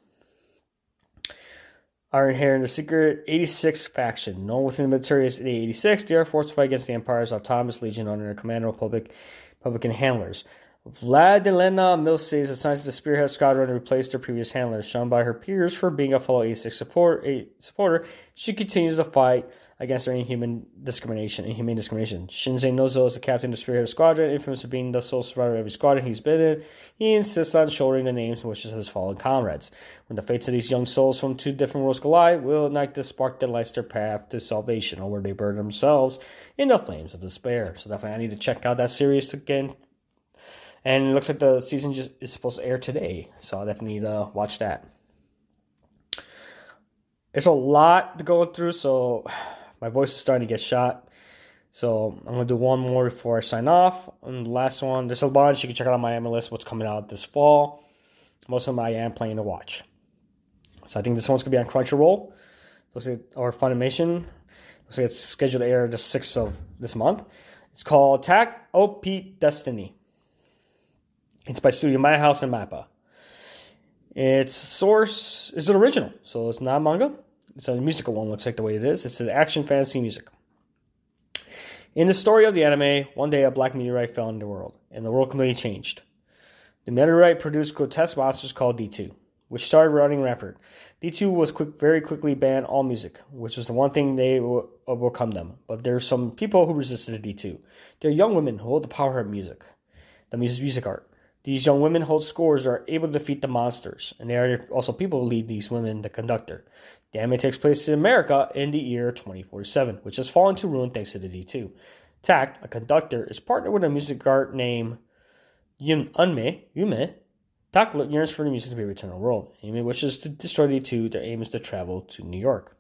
are inherent the secret eighty-six faction. Known within the military as the eighty-six, they are forced to fight against the Empire's autonomous legion under the command of public, Republican handlers. Vladilena Milsey is assigned to the Spearhead Squadron to replace their previous handler. Shunned by her peers for being a fellow eighty-six support, supporter, she continues to fight against their inhuman discrimination. Inhumane discrimination. Shinsei Nozo is the captain of the Spearhead Squadron, infamous for being the sole survivor of every squadron he's been in. He insists on shouldering the names and wishes of his fallen comrades. When the fates of these young souls from two different worlds collide, will ignite the spark that lights their path to salvation, or where they burn themselves in the flames of despair. So definitely, I need to check out that series again. And it looks like the season just is supposed to air today, so I definitely need to watch that. It's a lot to go through, so my voice is starting to get shot. So I'm going to do one more before I sign off. And the last one, there's a bunch. You can check out on my anime list what's coming out this fall. Most of them I am planning to watch. So I think this one's going to be on Crunchyroll or Funimation. Looks like it's scheduled to air the sixth of this month. It's called Attack O P Destiny. It's by Studio My House and Mappa. Its source is an original, so it's not manga. It's a musical one, looks like the way it is. It's an action fantasy music. In the story of the anime, one day a black meteorite fell into the world, and the world completely changed. The meteorite produced grotesque monsters called D two, which started running rampant. D two was quick, very quickly banned all music, which was the one thing they will overcome them. But there are some people who resisted the D two. They're young women who hold the power of music, the music art. These young women hold scores that are able to defeat the monsters, and there are also people who lead these women, the conductor. The anime takes place in America in the year twenty forty-seven, which has fallen to ruin thanks to the D two. Tact, a conductor, is partnered with a music guard named Yun Unme, Yume. Tact yearns for the music to be returned to the world. Yume wishes to destroy the D two. Their aim is to travel to New York.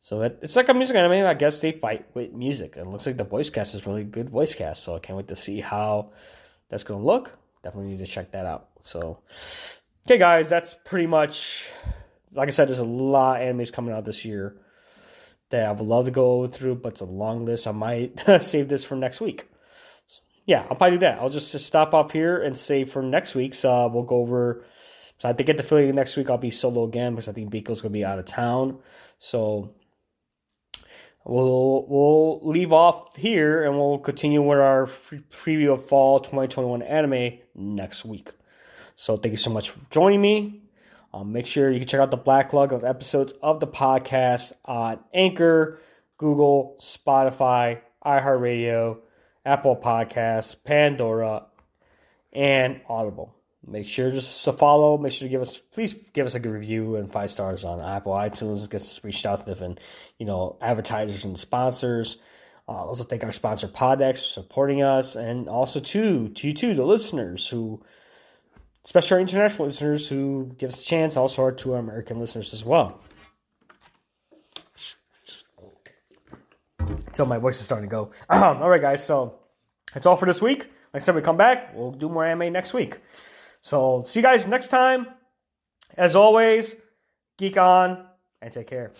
So it, it's like a music anime. I guess they fight with music. And it looks like the voice cast is really good voice cast, so I can't wait to see how that's going to look. Definitely need to check that out. So, okay, guys, that's pretty much, like I said, there's a lot of animes coming out this year that I would love to go through, but it's a long list. I might save this for next week. So, yeah, I'll probably do that. I'll just, just stop off here and save for next week's. Uh, we'll go over So I think at the Philly next week, I'll be solo again because I think Biko's going to be out of town. So we'll we'll leave off here and we'll continue with our free preview of fall twenty twenty-one anime next week. So thank you so much for joining me. Um, make sure you can check out the backlog of episodes of the podcast on Anchor, Google, Spotify, iHeartRadio, Apple Podcasts, Pandora, and Audible. Make sure just to follow. Make sure to give us, please give us a good review and five stars on Apple iTunes. Gets reached out to different, you know, advertisers and sponsors. Uh, also thank our sponsor Poddecks for supporting us, and also to to you too, the listeners who, especially our international listeners who give us a chance. Also our to our American listeners as well. So my voice is starting to go. All right, guys. So that's all for this week. Like I said, we come back. We'll do more anime next week. So, see you guys next time. As always, geek on and take care.